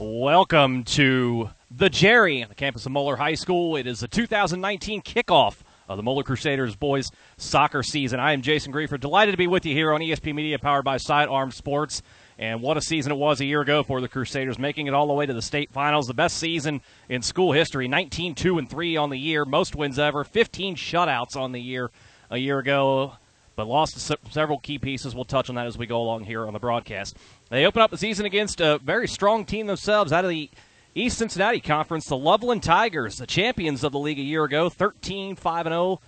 Welcome to the Jerry on the campus of Moeller High School. It is the 2019 kickoff of the Moeller Crusaders boys soccer season. I am Jason Griefer, delighted to be with you here on ESP Media, powered by Sidearm Sports. And what a season it was a year ago for the Crusaders, making it all the way to the state finals. The best season in school history, 19-2-3 on the year, most wins ever, 15 shutouts on the year a year ago, but lost to several key pieces. We'll touch on that as we go along here on the broadcast. They open up the season against a very strong team themselves out of the East Cincinnati Conference, the Loveland Tigers, the champions of the league a year ago, 13-5-0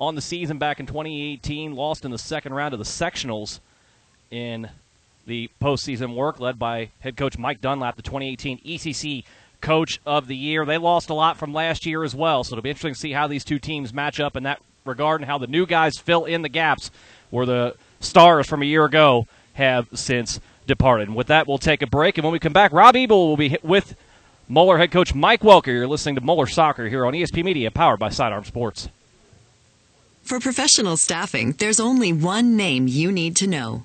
on the season back in 2018, lost in the second round of the sectionals in the postseason work, led by head coach Mike Dunlap, the 2018 ECC Coach of the Year. They lost a lot from last year as well, so it'll be interesting to see how these two teams match up in that regard and how the new guys fill in the gaps where the stars from a year ago have since departed. And with that, we'll take a break, and when we come back, Rob Ebel will be with Moeller head coach Mike Welker. You're listening to Moeller Soccer here on ESP Media, powered by Sidearm Sports. For professional staffing, there's only one name you need to know: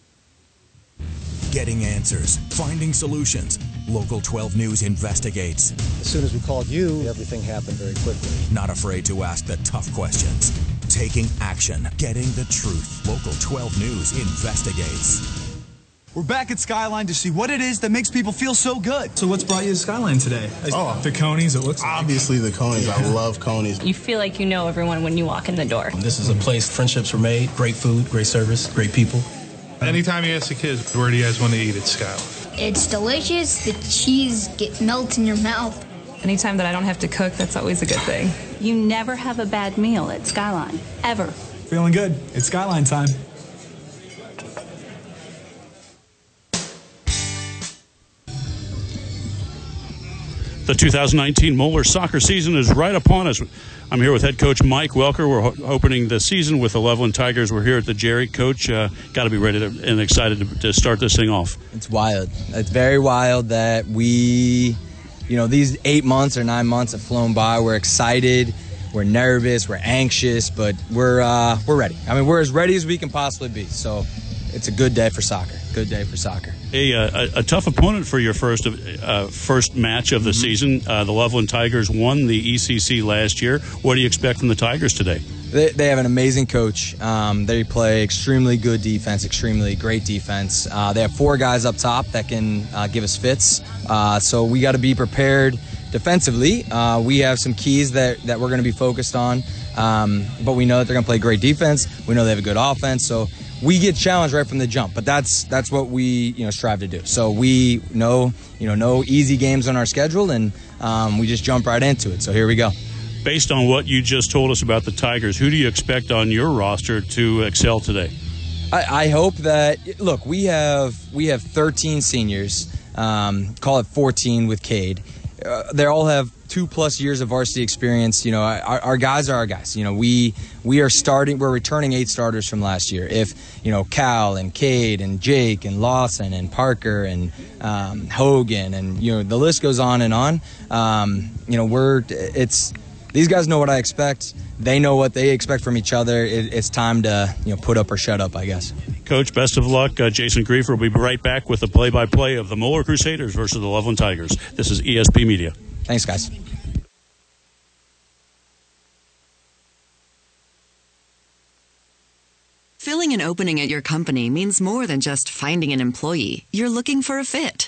Getting answers, finding solutions. Local 12 News investigates. As soon as we called you, everything happened very quickly. Not afraid to ask the tough questions. Taking action, getting the truth. Local 12 News investigates. We're back at Skyline to see what it is that makes people feel so good. So what's brought you to Skyline today? The Conies, it looks obviously like. The Conies. Yeah. I love Conies. You feel like you know everyone when you walk in the door. This is a place friendships were made. Great food, great service, great people. Anytime you ask the kids, where do you guys want to eat at Skyline? It's delicious. The cheese melts in your mouth. Anytime that I don't have to cook, that's always a good thing. You never have a bad meal at Skyline, ever. Feeling good. It's Skyline time. The 2019 Moeller soccer season is right upon us. I'm here with head coach Mike Welker. We're opening the season with the Loveland Tigers. We're here at the Jerry. Coach, got to be ready and excited to start this thing off. It's wild. It's very wild that we, you know, these 8 months or 9 months have flown by. We're excited. We're nervous. We're anxious. But we're ready. I mean, we're as ready as we can possibly be. So it's a good day for soccer. Good day for soccer. A tough opponent for your first match of the season. The Loveland Tigers won the ECC last year. What do you expect from the Tigers today? They have an amazing coach. They play extremely good defense, extremely great defense. They have four guys up top that can give us fits. So we got to be prepared defensively. We have some keys that we're going to be focused on. But we know that they're going to play great defense. We know they have a good offense. So we get challenged right from the jump, but that's what we strive to do. So we know no easy games on our schedule, and we just jump right into it. So here we go. Based on what you just told us about the Tigers, who do you expect on your roster to excel today? I hope that we have 13 seniors, call it 14 with Cade. They all have 2+ years of varsity experience. Our guys are our guys. We are starting. We're returning 8 starters from last year. If Cal and Cade and Jake and Lawson and Parker and Hogan and the list goes on and on. These guys know what I expect. They know what they expect from each other. It's time to put up or shut up, I guess. Coach, best of luck. Jason Griefer will be right back with the play-by-play of the Moeller Crusaders versus the Loveland Tigers. This is ESP Media. Thanks, guys. Filling an opening at your company means more than just finding an employee. You're looking for a fit,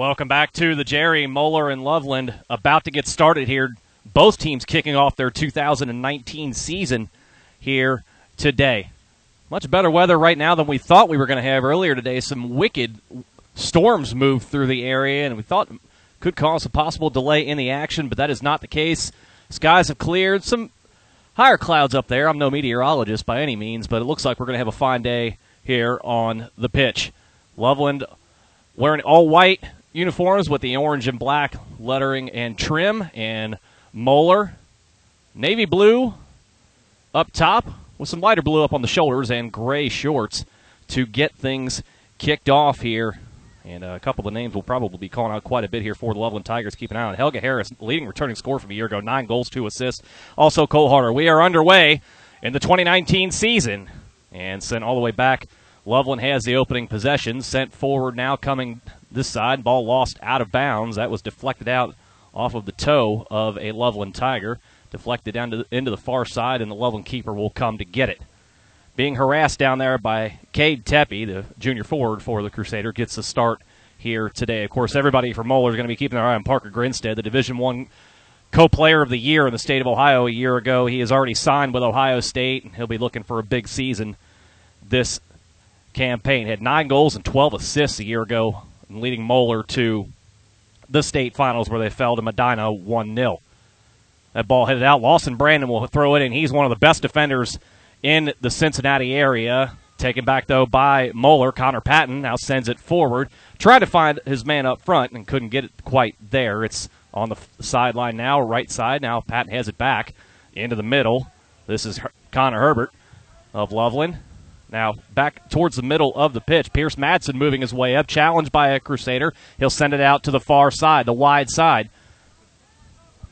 Welcome back to the Jerry, Moeller, and Loveland. About to get started here. Both teams kicking off their 2019 season here today. Much better weather right now than we thought we were going to have earlier today. Some wicked storms moved through the area, and we thought could cause a possible delay in the action, but that is not the case. Skies have cleared. Some higher clouds up there. I'm no meteorologist by any means, but it looks like we're going to have a fine day here on the pitch. Loveland wearing all-white uniforms with the orange and black lettering and trim, and Moeller, navy blue up top with some lighter blue up on the shoulders and gray shorts to get things kicked off here. And a couple of names we'll probably be calling out quite a bit here for the Loveland Tigers. Keep an eye on Helga Harris, leading returning scorer from a year ago, 9 goals, 2 assists. Also Cole Harder. We are underway in the 2019 season and sent all the way back. Loveland has the opening possession, sent forward now coming this side. Ball lost out of bounds. That was deflected out off of the toe of a Loveland Tiger. Deflected down to into the far side, and the Loveland keeper will come to get it. Being harassed down there by Cade Tepe, the junior forward for the Crusader, gets the start here today. Of course, everybody from Moeller is going to be keeping their eye on Parker Grinstead, the Division I co-player of the year in the state of Ohio a year ago. He has already signed with Ohio State, and he'll be looking for a big season this campaign. Had 9 goals and 12 assists a year ago, and leading Moeller to the state finals where they fell to Medina 1-0. That ball headed out. Lawson Brandon will throw it in. He's one of the best defenders in the Cincinnati area. Taken back, though, by Moeller. Connor Patton now sends it forward. Tried to find his man up front and couldn't get it quite there. It's on the sideline now, right side. Now Patton has it back into the middle. This is Connor Herbert of Loveland. Now back towards the middle of the pitch. Pierce Madsen moving his way up, challenged by a Crusader. He'll send it out to the far side, the wide side.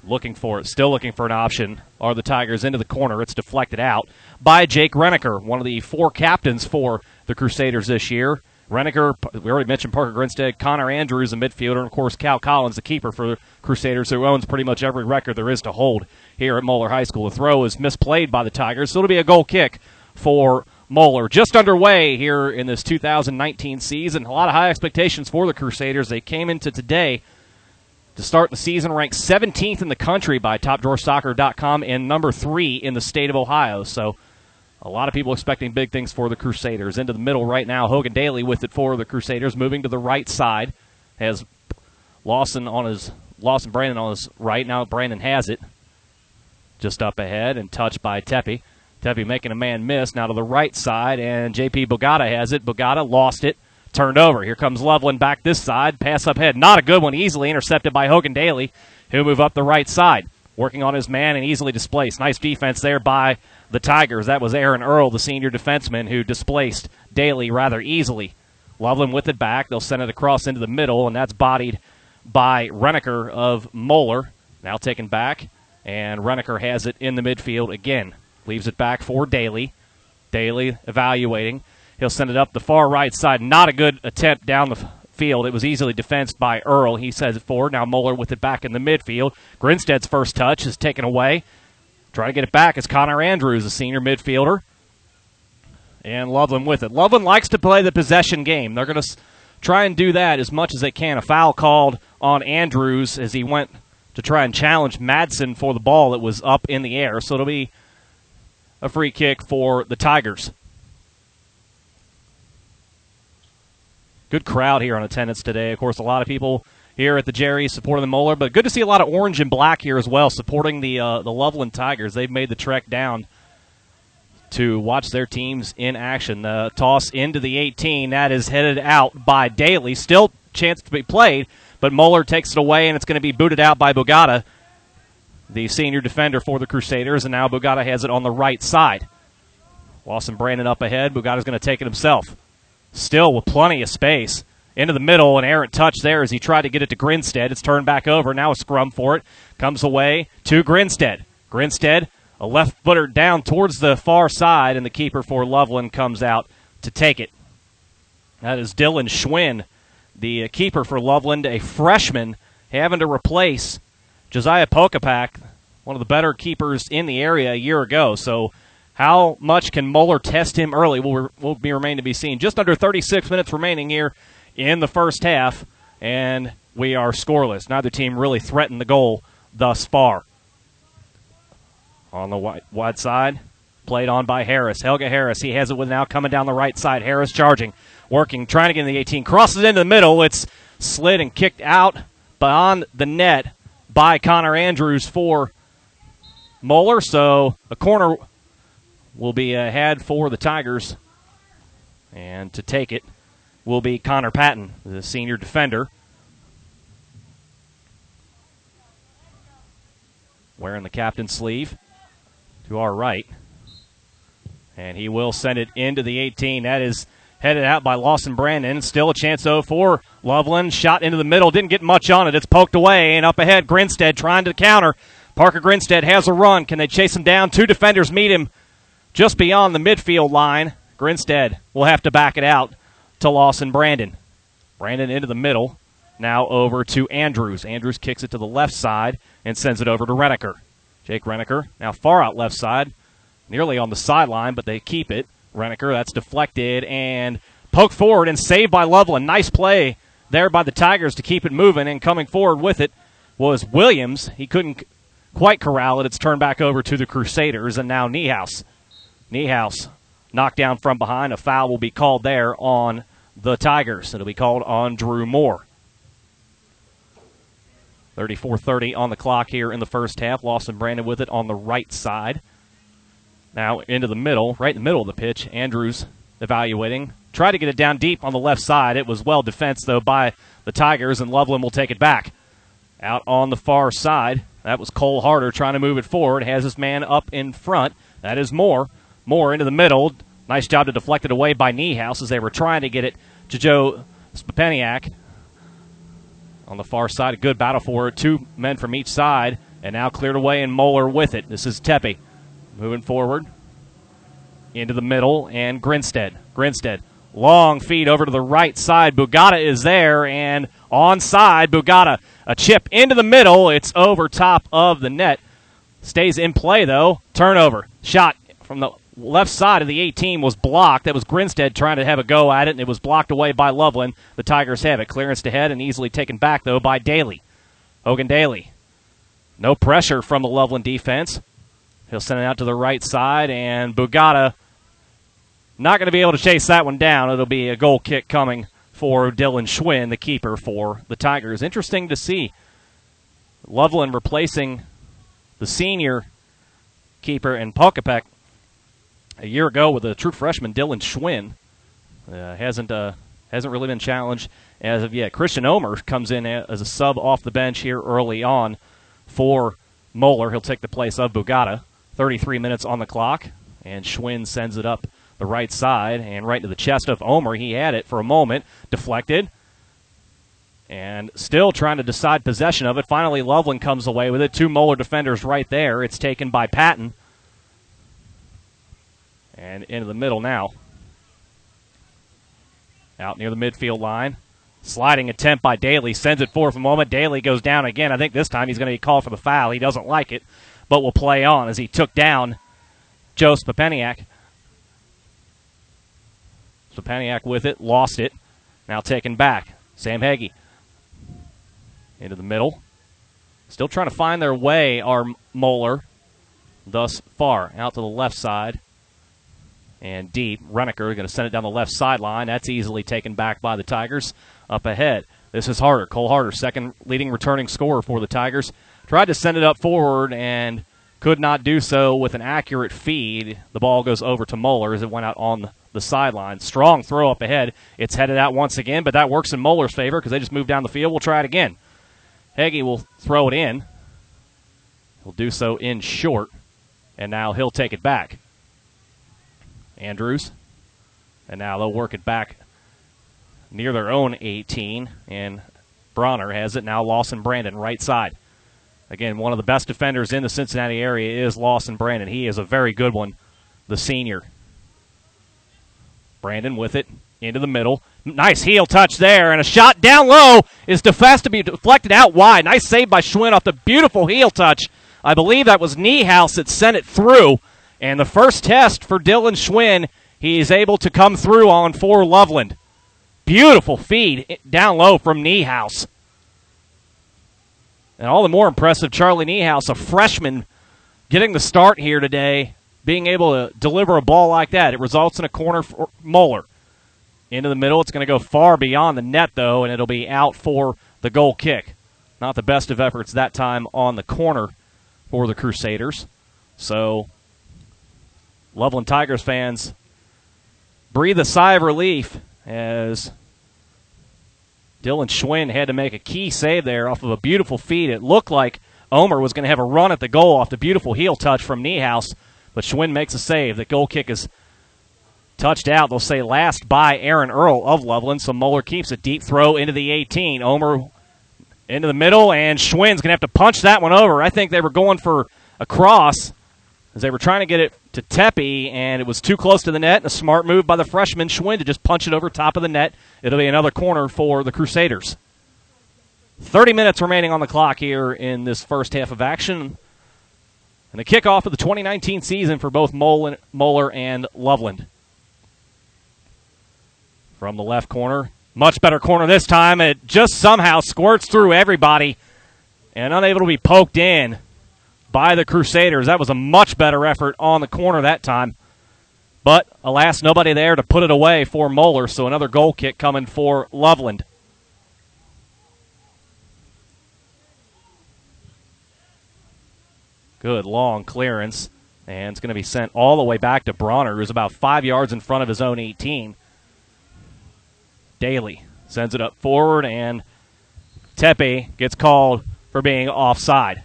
Looking for it, still looking for an option are the Tigers into the corner. It's deflected out by Jake Renneker, one of the 4 captains for the Crusaders this year. Renneker, we already mentioned Parker Grinstead, Connor Andrews, a midfielder, and of course Cal Collins, the keeper for the Crusaders, who owns pretty much every record there is to hold here at Moeller High School. The throw is misplayed by the Tigers, so it'll be a goal kick for Moeller. Just underway here in this 2019 season. A lot of high expectations for the Crusaders. They came into today to start the season ranked 17th in the country by TopDrawerSoccer.com and number 3 in the state of Ohio. So a lot of people expecting big things for the Crusaders. Into the middle right now, Hogan Daly with it for the Crusaders, moving to the right side. Has Lawson Brandon on his right. Now Brandon has it just up ahead and touched by Tepe. Tepe making a man miss, now to the right side, and J.P. Bugatta has it. Bugatta lost it, turned over. Here comes Loveland back this side, pass up head. Not a good one, easily intercepted by Hogan Daly, who move up the right side, working on his man and easily displaced. Nice defense there by the Tigers. That was Aaron Earl, the senior defenseman, who displaced Daly rather easily. Loveland with it back. They'll send it across into the middle, and that's bodied by Renneker of Moeller. Now taken back, and Renneker has it in the midfield again. Leaves it back for Daly. Daly evaluating. He'll send it up the far right side. Not a good attempt down the field. It was easily defensed by Earl. He sends it forward. Now Moeller with it back in the midfield. Grinstead's first touch is taken away. Trying to get it back is Connor Andrews, a senior midfielder. And Loveland with it. Loveland likes to play the possession game. They're going to try and do that as much as they can. A foul called on Andrews as he went to try and challenge Madsen for the ball that was up in the air. So it'll be a free kick for the Tigers. Good crowd here on attendance today. Of course, a lot of people here at the Jerry supporting the Moeller, but good to see a lot of orange and black here as well supporting the Loveland Tigers. They've made the trek down to watch their teams in action. The toss into the 18. That is headed out by Daly. Still chance to be played, but Moeller takes it away, and it's going to be booted out by Bugatta, the senior defender for the Crusaders, and now Bugatta has it on the right side. Lawson Brandon up ahead. Bugatta's going to take it himself. Still with plenty of space. Into the middle, an errant touch there as he tried to get it to Grinstead. It's turned back over. Now a scrum for it. Comes away to Grinstead. Grinstead, a left footer down towards the far side, and the keeper for Loveland comes out to take it. That is Dylan Schwinn, the keeper for Loveland, a freshman having to replace Josiah Pokapak, one of the better keepers in the area a year ago. So how much can Moeller test him early will remain to be seen. Just under 36 minutes remaining here in the first half. and we are scoreless. Neither team really threatened the goal thus far. On the wide side, played on by Harris. Helga Harris, he has it with now coming down the right side. Harris charging, working, trying to get in the 18. Crosses into the middle. It's slid and kicked out beyond the net by Connor Andrews for Moeller. So a corner will be had for the Tigers. And to take it will be Connor Patton, the senior defender, wearing the captain's sleeve to our right. And he will send it into the 18. That is headed out by Lawson Brandon. Still a chance, though, for Loveland. Shot into the middle. Didn't get much on it. It's poked away. And up ahead, Grinstead trying to counter. Parker Grinstead has a run. Can they chase him down? Two defenders meet him just beyond the midfield line. Grinstead will have to back it out to Lawson Brandon. Brandon into the middle. Now over to Andrews. Andrews kicks it to the left side and sends it over to Renneker. Jake Renneker now far out left side. Nearly on the sideline, but they keep it. Renneker, that's deflected and poked forward and saved by Loveland. Nice play there by the Tigers to keep it moving, and coming forward with it was Williams. He couldn't quite corral it. It's turned back over to the Crusaders, and now Niehaus. Niehaus knocked down from behind. A foul will be called there on the Tigers. It'll be called on Drew Moore. 34:30 on the clock here in the first half. Lawson Brandon with it on the right side. Now into the middle, right in the middle of the pitch. Andrews evaluating. Tried to get it down deep on the left side. It was well defensed, though, by the Tigers, and Loveland will take it back. Out on the far side, that was Cole Harder trying to move it forward. Has his man up in front. That is Moore. Moore into the middle. Nice job to deflect it away by Niehaus as they were trying to get it to Joe Spepeniak. On the far side, a good battle for it. Two men from each side, and now cleared away, and Moeller with it. This is Tepe. Moving forward into the middle, and Grinstead. Grinstead, long feed over to the right side. Bugatta is there, and onside, Bugatta. A chip into the middle. It's over top of the net. Stays in play, though. Turnover. Shot from the left side of the 18 was blocked. That was Grinstead trying to have a go at it, and it was blocked away by Loveland. The Tigers have it. Clearance to head and easily taken back, though, by Daly. Hogan Daly. No pressure from the Loveland defense. He'll send it out to the right side, and Bugatta not going to be able to chase that one down. It'll be a goal kick coming for Dylan Schwinn, the keeper for the Tigers. Interesting to see Loveland replacing the senior keeper in Pukapek a year ago with a true freshman, Dylan Schwinn. Hasn't really been challenged as of yet. Christian Omer comes in as a sub off the bench here early on for Moeller. He'll take the place of Bugatta. 33 minutes on the clock, and Schwinn sends it up the right side and right to the chest of Omer. He had it for a moment, deflected, and still trying to decide possession of it. Finally, Loveland comes away with it. Two Moeller defenders right there. It's taken by Patton. And into the middle now. Out near the midfield line. Sliding attempt by Daly. Sends it forward for a moment. Daly goes down again. I think this time he's going to be called for the foul. He doesn't like it, but will play on as he took down Joe Spepeniak. Spepeniak with it, lost it. Now taken back. Sam Heggie into the middle. Still trying to find their way, our Moeller, thus far. Out to the left side. And deep. Renneker going to send it down the left sideline. That's easily taken back by the Tigers. Up ahead, this is Harder. Cole Harder, second leading returning scorer for the Tigers. Tried to send it up forward and could not do so with an accurate feed. The ball goes over to Moeller as it went out on the sideline. Strong throw up ahead. It's headed out once again, but that works in Moeller's favor because they just moved down the field. We'll try it again. Heggie will throw it in. He'll do so in short, and now he'll take it back. Andrews, and now they'll work it back near their own 18, and Bronner has it. Now Lawson Brandon, right side. Again, one of the best defenders in the Cincinnati area is Lawson Brandon. He is a very good one, the senior. Brandon with it into the middle. Nice heel touch there, and a shot down low is fast to be deflected out wide. Nice save by Schwinn off the beautiful heel touch. I believe that was Niehaus that sent it through. And the first test for Dylan Schwinn, he's able to come through on for Loveland. Beautiful feed down low from Niehaus. And all the more impressive, Charlie Niehaus, a freshman, getting the start here today, being able to deliver a ball like that. It results in a corner for Moeller. Into the middle. It's going to go far beyond the net, though, and it'll be out for the goal kick. Not the best of efforts that time on the corner for the Crusaders. So, Loveland Tigers fans, breathe a sigh of relief as Dylan Schwinn had to make a key save there off of a beautiful feed. It looked like Omer was going to have a run at the goal off the beautiful heel touch from Niehaus, but Schwinn makes a save. The goal kick is touched out. They'll say last by Aaron Earl of Loveland, so Moeller keeps a deep throw into the 18. Omer into the middle, and Schwinn's going to have to punch that one over. I think they were going for a cross as they were trying to get it to Tepe, and it was too close to the net. A smart move by the freshman Schwinn to just punch it over top of the net. It'll be another corner for the Crusaders. 30 minutes remaining on the clock here in this first half of action. And the kickoff of the 2019 season for both Moeller and Loveland. From the left corner. Much better corner this time. It just somehow squirts through everybody and unable to be poked in by the Crusaders. That was a much better effort on the corner that time. But, alas, nobody there to put it away for Moeller, so another goal kick coming for Loveland. Good long clearance, and it's going to be sent all the way back to Bronner, who's about 5 yards in front of his own 18. Daly sends it up forward, and Tepe gets called for being offside.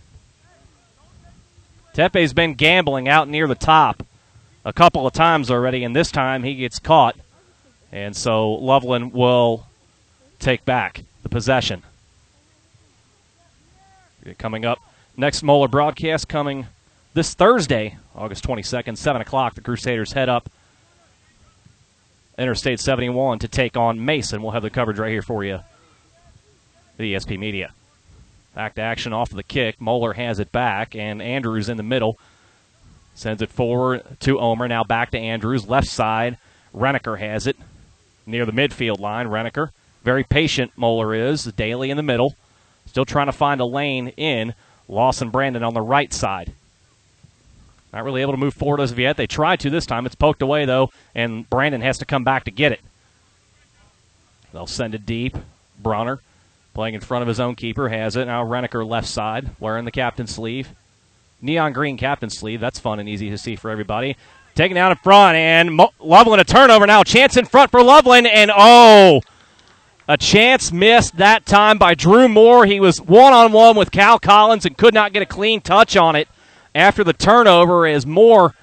Tepe's been gambling out near the top a couple of times already, and this time he gets caught. And so Loveland will take back the possession. Coming up next Moeller broadcast coming this Thursday, August 22nd, 7 o'clock. The Crusaders head up Interstate 71 to take on Mason. We'll have the coverage right here for you. The ESP Media. Back to action off of the kick. Moeller has it back, and Andrews in the middle. Sends it forward to Omer. Now back to Andrews. Left side. Renneker has it near the midfield line. Renneker. Very patient, Moeller is. Daly in the middle. Still trying to find a lane in. Lawson Brandon on the right side. Not really able to move forward as of yet. They tried to this time. It's poked away, though, and Brandon has to come back to get it. They'll send it deep. Bronner, playing in front of his own keeper, has it. Now Renneker left side, wearing the captain's sleeve. Neon green captain's sleeve. That's fun and easy to see for everybody. Taken out in front, and Loveland a turnover now. Chance in front for Loveland, and a chance missed that time by Drew Moore. He was one-on-one with Cal Collins and could not get a clean touch on it. After the turnover, as Moore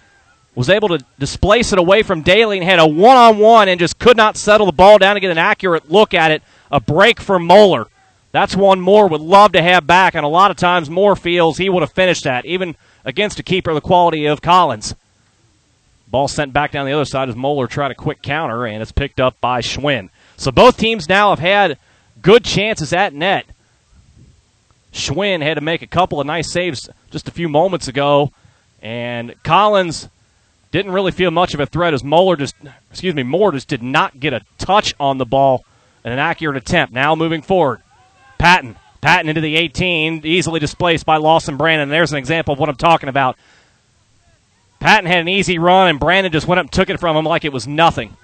was able to displace it away from Daly and had a one-on-one and just could not settle the ball down to get an accurate look at it. A break for Moeller. That's one Moore would love to have back, and a lot of times Moore feels he would have finished that, even against a keeper of the quality of Collins. Ball sent back down the other side as Moeller tried a quick counter, and it's picked up by Schwinn. So both teams now have had good chances at net. Schwinn had to make a couple of nice saves just a few moments ago, and Collins didn't really feel much of a threat as Moore just did not get a touch on the ball and an accurate attempt. Now moving forward, Patton into the 18, easily displaced by Lawson Brandon. There's an example of what I'm talking about. Patton had an easy run, and Brandon just went up and took it from him like it was nothing.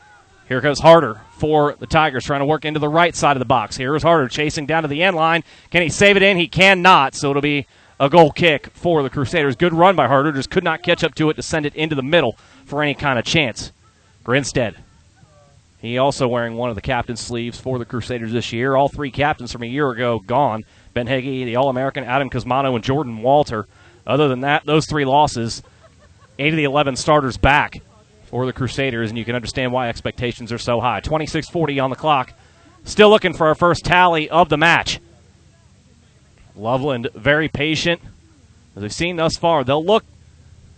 Here goes Harder for the Tigers, trying to work into the right side of the box. Here is Harder chasing down to the end line. Can he save it in? He cannot, so it'll be a goal kick for the Crusaders. Good run by Harder, just could not catch up to it to send it into the middle for any kind of chance. Grinstead, he also wearing one of the captain's sleeves for the Crusaders this year. All three captains from a year ago gone. Ben Heggie, the All-American, Adam Cosmano, and Jordan Walter. Other than that, those three losses, 8 of the 11 starters back for the Crusaders, and you can understand why expectations are so high. 26:40 on the clock. Still looking for our first tally of the match. Loveland very patient. As we've seen thus far, they'll look,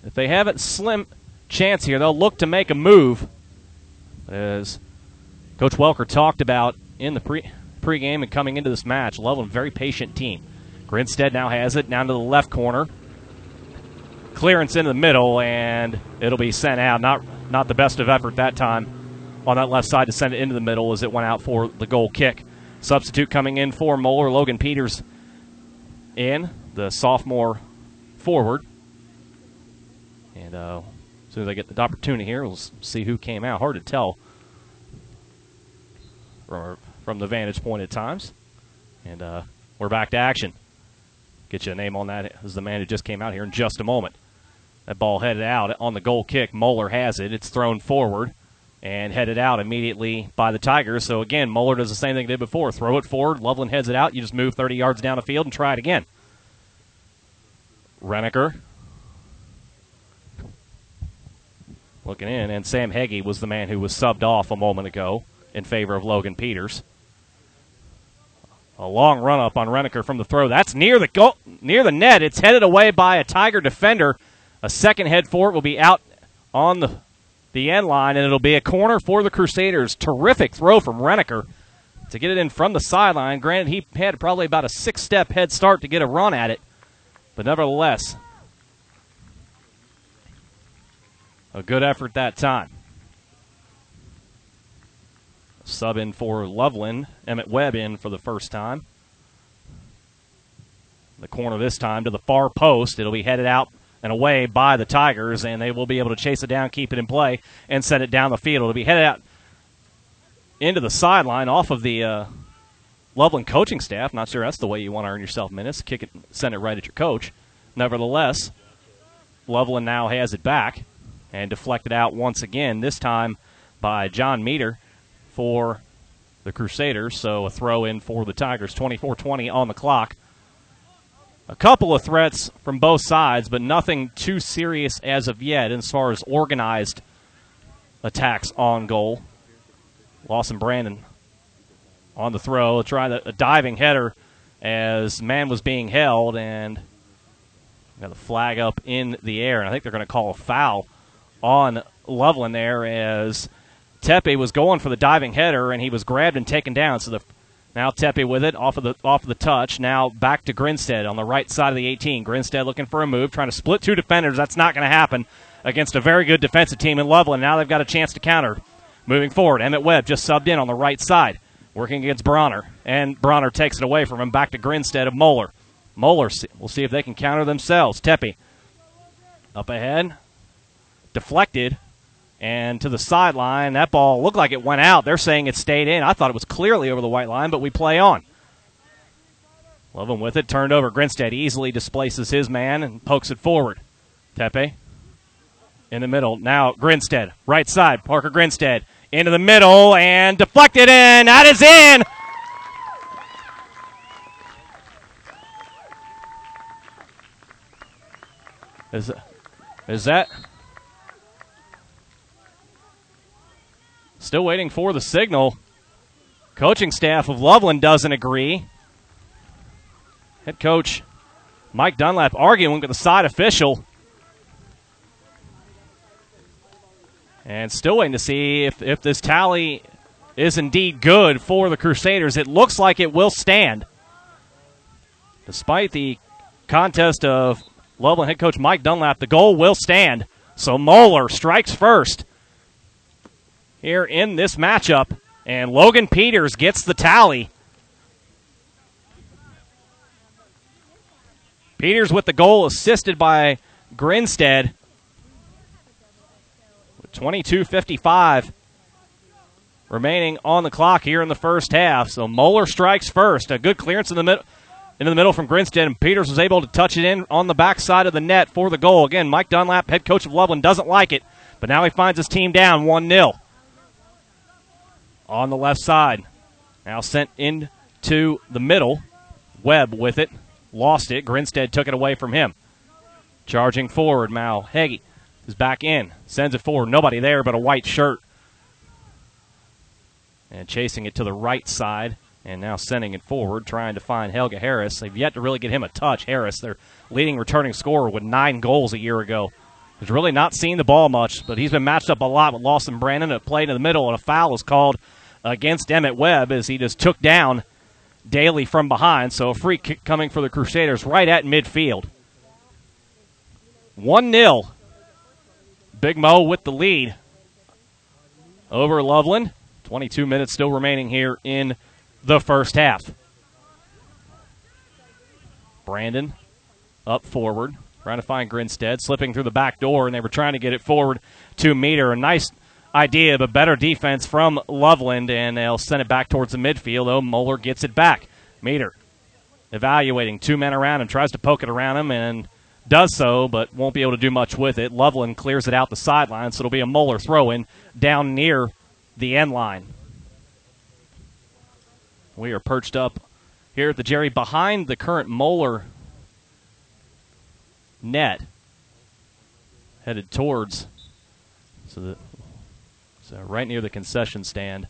if they have a slim chance here, they'll look to make a move. As Coach Welker talked about in the pregame and coming into this match, Loveland very patient team. Grinstead now has it down to the left corner. Clearance into the middle, and it'll be sent out. Not the best of effort that time on that left side to send it into the middle as it went out for the goal kick. Substitute coming in for Moeller, Logan Peters in, the sophomore forward. And as soon as I get the opportunity here, we'll see who came out. Hard to tell from the vantage point at times. And we're back to action. Get you a name on that as the man who just came out here in just a moment. That ball headed out on the goal kick. Moeller has it. It's thrown forward and headed out immediately by the Tigers. So, again, Moeller does the same thing he did before. Throw it forward. Loveland heads it out. You just move 30 yards down the field and try it again. Renneker looking in, and Sam Heggie was the man who was subbed off a moment ago in favor of Logan Peters. A long run up on Renneker from the throw. That's near the goal, near the net. It's headed away by a Tiger defender. A second head for it will be out on the end line, and it'll be a corner for the Crusaders. Terrific throw from Renneker to get it in from the sideline. Granted, he had probably about a six-step head start to get a run at it, but nevertheless, a good effort that time. Sub in for Loveland, Emmett Webb in for the first time. The corner this time to the far post. It'll be headed out and away by the Tigers, and they will be able to chase it down, keep it in play, and send it down the field. It'll be headed out into the sideline off of the Loveland coaching staff. Not sure that's the way you want to earn yourself minutes. Kick it, send it right at your coach. Nevertheless, Loveland now has it back and deflected out once again, this time by John Meter for the Crusaders, so a throw in for the Tigers, 24-20 on the clock. A couple of threats from both sides, but nothing too serious as of yet as far as organized attacks on goal. Lawson Brandon on the throw, a diving header as man was being held, and got the flag up in the air, and I think they're going to call a foul on Loveland there as Tepe was going for the diving header, and he was grabbed and taken down. So now Tepe with it off of the touch. Now back to Grinstead on the right side of the 18. Grinstead looking for a move, trying to split two defenders. That's not going to happen against a very good defensive team in Loveland. Now they've got a chance to counter. Moving forward, Emmett Webb just subbed in on the right side, working against Bronner. And Bronner takes it away from him, back to Grinstead of Moeller. Moeller, we'll see if they can counter themselves. Tepe up ahead, deflected. And to the sideline, that ball looked like it went out. They're saying it stayed in. I thought it was clearly over the white line, but we play on. Loveland with it, turned over. Grinstead easily displaces his man and pokes it forward. Tepe in the middle. Now Grinstead, right side. Parker Grinstead into the middle and deflected in. That is in. Is that... Still waiting for the signal. Coaching staff of Loveland doesn't agree. Head coach Mike Dunlap arguing with the side official. And still waiting to see if this tally is indeed good for the Crusaders. It looks like it will stand. Despite the contest of Loveland head coach Mike Dunlap, the goal will stand. So Moeller strikes first here in this matchup, and Logan Peters gets the tally. Peters with the goal assisted by Grinstead. 22:55 remaining on the clock here in the first half. So Moeller strikes first. A good clearance into the middle from Grinstead, and Peters was able to touch it in on the backside of the net for the goal. Again, Mike Dunlap, head coach of Loveland, doesn't like it, but now he finds his team down 1-0. On the left side. Now sent into the middle. Webb with it. Lost it. Grinstead took it away from him. Charging forward. Mal Heggie is back in. Sends it forward. Nobody there but a white shirt. And chasing it to the right side. And now sending it forward. Trying to find Helga Harris. They've yet to really get him a touch. Harris, their leading returning scorer with 9 goals a year ago, has really not seen the ball much. But he's been matched up a lot with Lawson Brandon. A play in the middle and a foul is called against Emmett Webb as he just took down Daly from behind. So a free kick coming for the Crusaders right at midfield. 1-0. Big Mo with the lead over Loveland. 22 minutes still remaining here in the first half. Brandon up forward, trying to find Grinstead, slipping through the back door, and they were trying to get it forward to Meter. A nice idea, but better defense from Loveland, and they'll send it back towards the midfield. Oh, Moeller gets it back. Meter evaluating two men around him, tries to poke it around him, and does so, but won't be able to do much with it. Loveland clears it out the sideline, so it'll be a Moeller throw-in down near the end line. We are perched up here at the Jerry behind the current Moeller net, headed towards so right near the concession stand.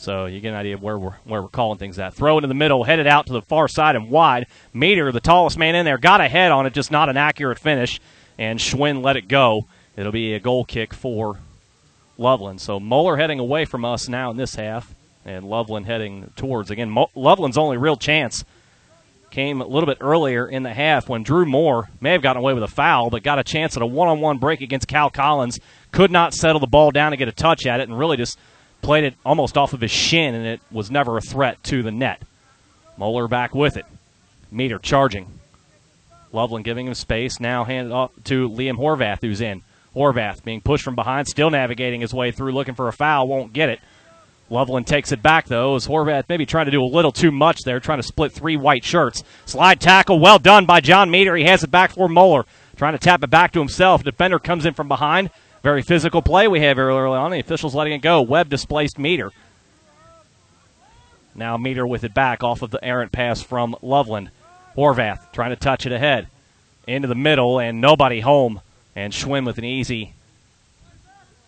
So you get an idea of where we're calling things at. Throw into the middle, headed out to the far side and wide. Meter, the tallest man in there, got a head on it, just not an accurate finish. And Schwinn let it go. It'll be a goal kick for Loveland. So Moeller heading away from us now in this half. And Loveland heading towards. Again, Loveland's only real chance came a little bit earlier in the half when Drew Moore may have gotten away with a foul, but got a chance at a one-on-one break against Cal Collins. Could not settle the ball down to get a touch at it and really just played it almost off of his shin, and it was never a threat to the net. Moeller back with it. Meter charging. Loveland giving him space. Now handed off to Liam Horvath, who's in. Horvath being pushed from behind, still navigating his way through, looking for a foul, won't get it. Loveland takes it back, though, as Horvath maybe trying to do a little too much there, trying to split three white shirts. Slide tackle, well done by John Meter. He has it back for Moeller, trying to tap it back to himself. Defender comes in from behind. Very physical play we have earlier on. The officials letting it go. Webb displaced Meter. Now Meter with it back off of the errant pass from Loveland. Horvath trying to touch it ahead. Into the middle, and nobody home. And Schwinn with an easy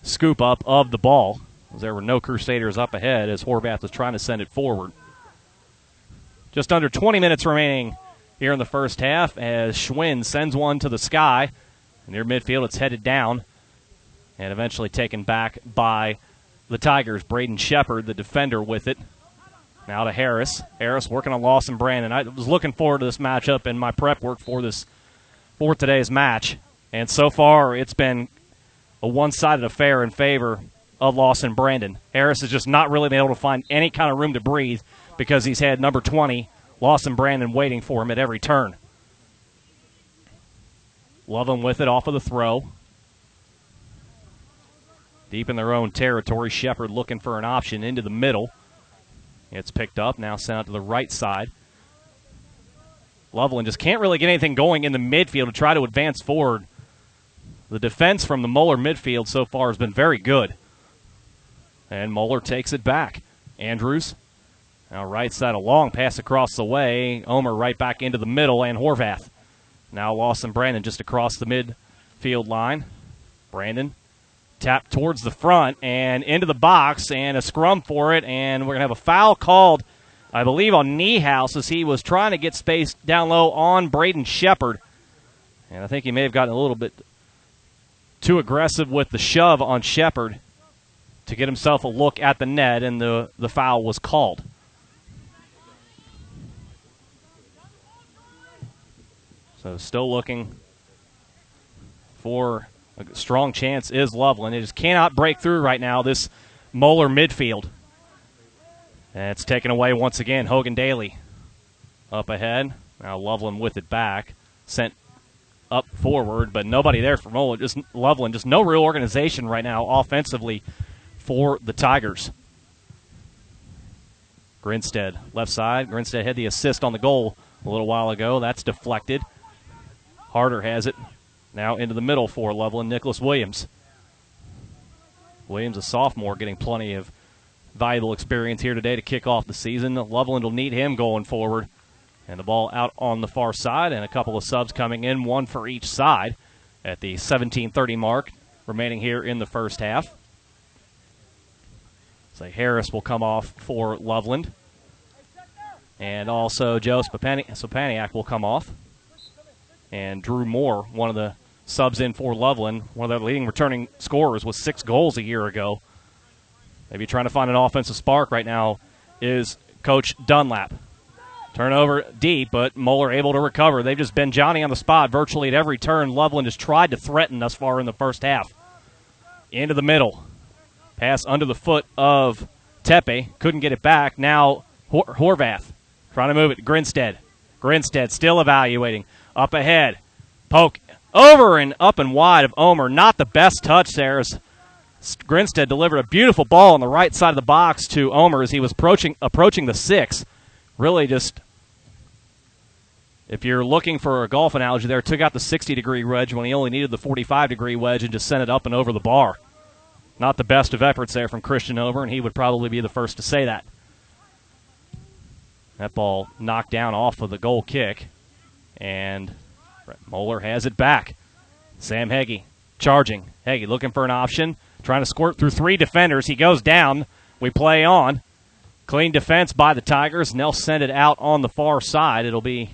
scoop up of the ball. There were no Crusaders up ahead as Horvath was trying to send it forward. Just under 20 minutes remaining here in the first half as Schwinn sends one to the sky. Near midfield, it's headed down and eventually taken back by the Tigers. Braden Shepherd, the defender, with it. Now to Harris. Harris working on Lawson Brandon. I was looking forward to this matchup in my prep work for today's match. And so far, it's been a one-sided affair in favor of Lawson Brandon. Harris has just not really been able to find any kind of room to breathe because he's had number 20, Lawson Brandon, waiting for him at every turn. Loveland with it off of the throw. Deep in their own territory, Shepherd looking for an option into the middle. It's picked up, now sent out to the right side. Loveland just can't really get anything going in the midfield to try to advance forward. The defense from the Moeller midfield so far has been very good. And Moeller takes it back. Andrews, now right side, a long pass across the way. Omer right back into the middle, and Horvath. Now Lawson Brandon just across the midfield line. Brandon tapped towards the front and into the box, and a scrum for it, and we're going to have a foul called, I believe, on Niehaus as he was trying to get space down low on Braden Shepherd. And I think he may have gotten a little bit too aggressive with the shove on Shepherd to get himself a look at the net, and the foul was called. So still looking for a strong chance is Loveland. It just cannot break through right now, this Moeller midfield. And it's taken away once again. Hogan Daly up ahead. Now Loveland with it back. Sent up forward, but nobody there for Moeller. Just Loveland, just no real organization right now offensively for the Tigers. Grinstead, left side. Grinstead had the assist on the goal a little while ago. That's deflected. Harder has it. Now into the middle for Loveland, Nicholas Williams. Williams, a sophomore, getting plenty of valuable experience here today to kick off the season. Loveland will need him going forward. And the ball out on the far side, and a couple of subs coming in, one for each side at the 17:30 mark remaining here in the first half. So Harris will come off for Loveland. And also Joe Sopaniak will come off. And Drew Moore, one of the subs in for Loveland, one of their leading returning scorers with 6 goals a year ago. Maybe trying to find an offensive spark right now is Coach Dunlap. Turnover deep, but Moeller able to recover. They've just been Johnny on the spot virtually at every turn. Loveland has tried to threaten thus far in the first half. Into the middle. Pass under the foot of Tepe. Couldn't get it back. Now Horvath trying to move it. Grinstead. Grinstead still evaluating. Up ahead. Poke over and up and wide of Omer. Not the best touch there as Grinstead delivered a beautiful ball on the right side of the box to Omer as he was approaching the six. Really just, if you're looking for a golf analogy there, took out the 60-degree wedge when he only needed the 45-degree wedge and just sent it up and over the bar. Not the best of efforts there from Christian Omer, and he would probably be the first to say that. That ball knocked down off of the goal kick, and Moeller has it back. Sam Heggie charging. Heggie looking for an option, trying to squirt through three defenders. He goes down. We play on. Clean defense by the Tigers, and they'll send it out on the far side. It'll be,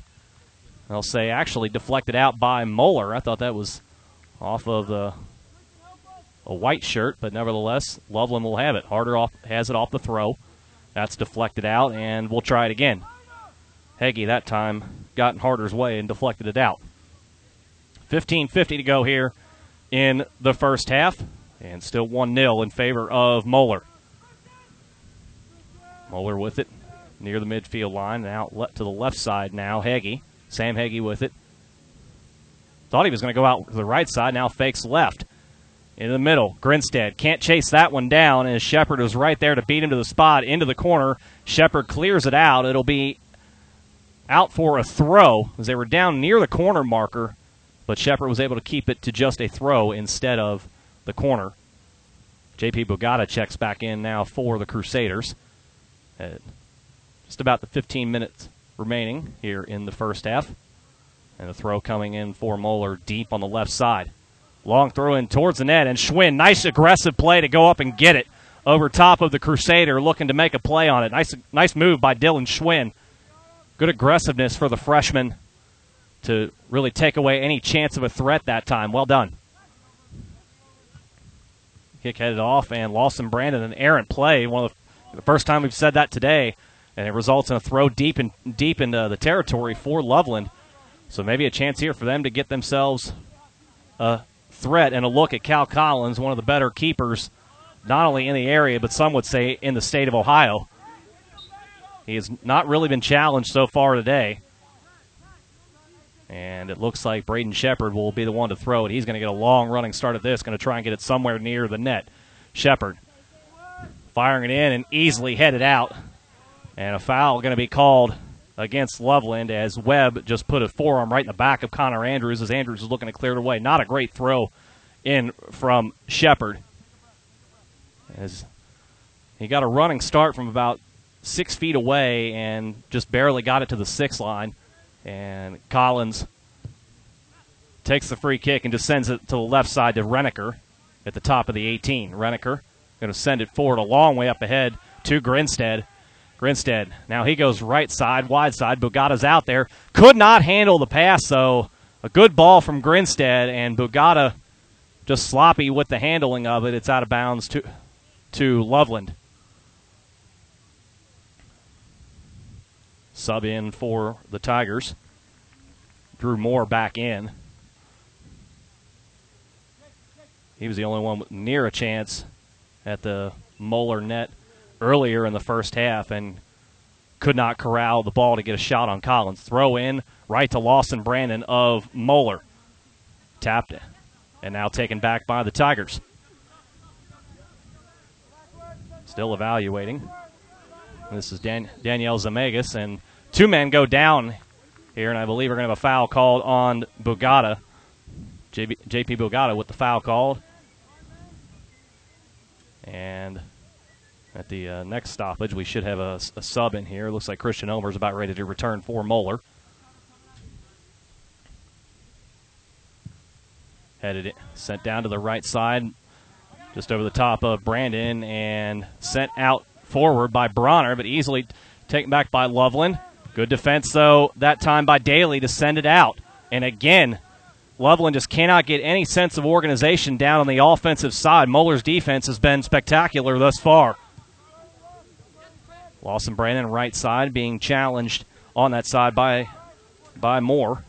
they'll say, actually deflected out by Moeller. I thought that was off of a white shirt, but nevertheless, Loveland will have it. Harder off, has it off the throw. That's deflected out, and we'll try it again. Heggie that time got in Harder's way and deflected it out. 15:50 to go here in the first half, and still 1-0 in favor of Moeller. Moeller with it near the midfield line, and out to the left side now. Heggie, Sam Heggie with it. Thought he was going to go out to the right side, now fakes left. Into the middle, Grinstead can't chase that one down, and Shepherd was right there to beat him to the spot, into the corner. Shepherd clears it out. It'll be out for a throw as they were down near the corner marker, but Shepherd was able to keep it to just a throw instead of the corner. J.P. Bugatta checks back in now for the Crusaders. Just about the 15 minutes remaining here in the first half, and a throw coming in for Moeller deep on the left side. Long throw in towards the net, and Schwinn, nice aggressive play to go up and get it over top of the Crusader looking to make a play on it. Nice move by Dylan Schwinn. Good aggressiveness for the freshman to really take away any chance of a threat that time. Well done. Kick headed off, and Lawson Brandon, an errant play. One of the first time we've said that today, and it results in a throw deep into the territory for Loveland. So maybe a chance here for them to get themselves a threat and a look at Cal Collins, one of the better keepers, not only in the area, but some would say in the state of Ohio. He has not really been challenged so far today. And it looks like Braden Shepherd will be the one to throw it. He's going to get a long running start at this, going to try and get it somewhere near the net. Shepherd firing it in and easily headed out. And a foul going to be called against Loveland as Webb just put a forearm right in the back of Connor Andrews as Andrews is looking to clear it away. Not a great throw in from Shepherd, as he got a running start from about 6 feet away and just barely got it to the sixth line. And Collins takes the free kick and just sends it to the left side to Renneker at the top of the 18. Renneker going to send it forward a long way up ahead to Grinstead. Grinstead, now he goes right side, wide side. Bugatta's out there. Could not handle the pass, though. A good ball from Grinstead, and Bugatta just sloppy with the handling of it. It's out of bounds to Loveland. Sub in for the Tigers. Drew Moore back in. He was the only one near a chance at the Moeller net earlier in the first half and could not corral the ball to get a shot on Collins. Throw in right to Lawson Brandon of Moeller. Tapped it and now taken back by the Tigers. Still evaluating. This is Danielle Zamegas, and two men go down here, and I believe we're going to have a foul called on Bugatta. J.P. Bugatta with the foul called. And at the next stoppage, we should have a sub in here. Looks like Christian Omer's about ready to return for Moeller. Headed it, sent down to the right side, just over the top of Brandon, and sent out forward by Bronner, but easily taken back by Loveland. Good defense, though, that time by Daly to send it out. And again, Loveland just cannot get any sense of organization down on the offensive side. Moeller's defense has been spectacular thus far. Lawson Brandon, right side, being challenged on that side by Moore.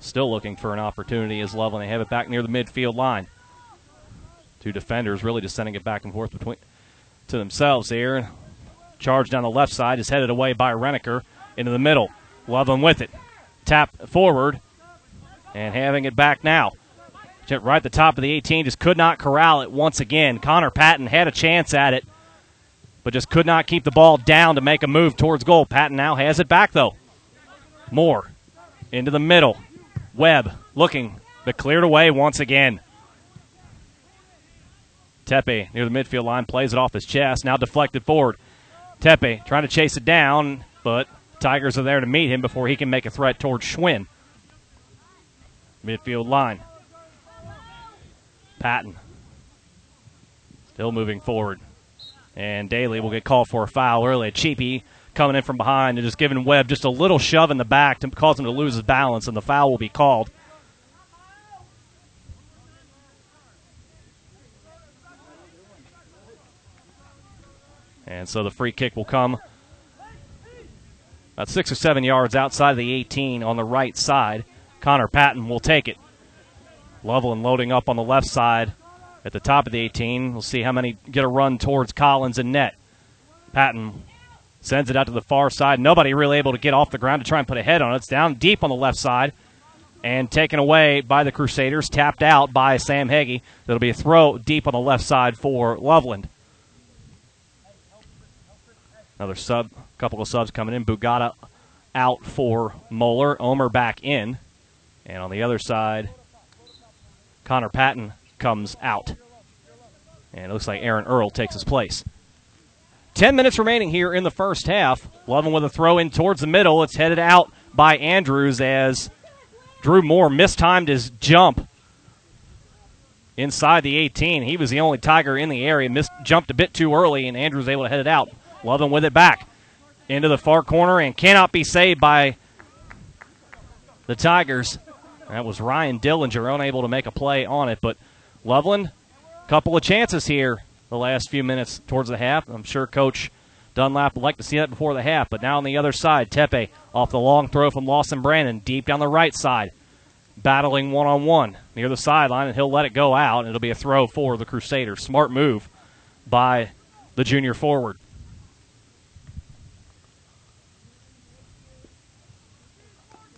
Still looking for an opportunity is Loveland. They have it back near the midfield line. Two defenders really just sending it back and forth between to themselves here. Charge down the left side is headed away by Renneker into the middle. Loveland with it. Tap forward and having it back now. Right at the top of the 18, just could not corral it once again. Connor Patton had a chance at it, but just could not keep the ball down to make a move towards goal. Patton now has it back, though. Moore into the middle. Webb looking, but cleared away once again. Tepe near the midfield line, plays it off his chest, now deflected forward. Tepe trying to chase it down, but Tigers are there to meet him before he can make a threat towards Schwinn. Midfield line. Patton still moving forward. And Daly will get called for a foul early. Cheapy coming in from behind and just giving Webb just a little shove in the back to cause him to lose his balance, and the foul will be called. And so the free kick will come about 6 or 7 yards outside of the 18 on the right side. Connor Patton will take it. Loveland loading up on the left side at the top of the 18. We'll see how many get a run towards Collins and net. Patton sends it out to the far side. Nobody really able to get off the ground to try and put a head on it. It's down deep on the left side and taken away by the Crusaders. Tapped out by Sam Heggie. That'll be a throw deep on the left side for Loveland. Another sub, couple of subs coming in. Bugatta out for Moeller. Omer back in. And on the other side, Connor Patton comes out. And it looks like Aaron Earl takes his place. 10 minutes remaining here in the first half. Loveland with a throw in towards the middle. It's headed out by Andrews as Drew Moore mistimed his jump inside the 18. He was the only Tiger in the area. Jumped a bit too early, and Andrews able to head it out. Loveland with it back into the far corner and cannot be saved by the Tigers. That was Ryan Dillinger unable to make a play on it, but Loveland, a couple of chances here the last few minutes towards the half. I'm sure Coach Dunlap would like to see that before the half, but now on the other side, Tepe off the long throw from Lawson Brandon, deep down the right side, battling one-on-one near the sideline, and he'll let it go out, and it'll be a throw for the Crusaders. Smart move by the junior forward.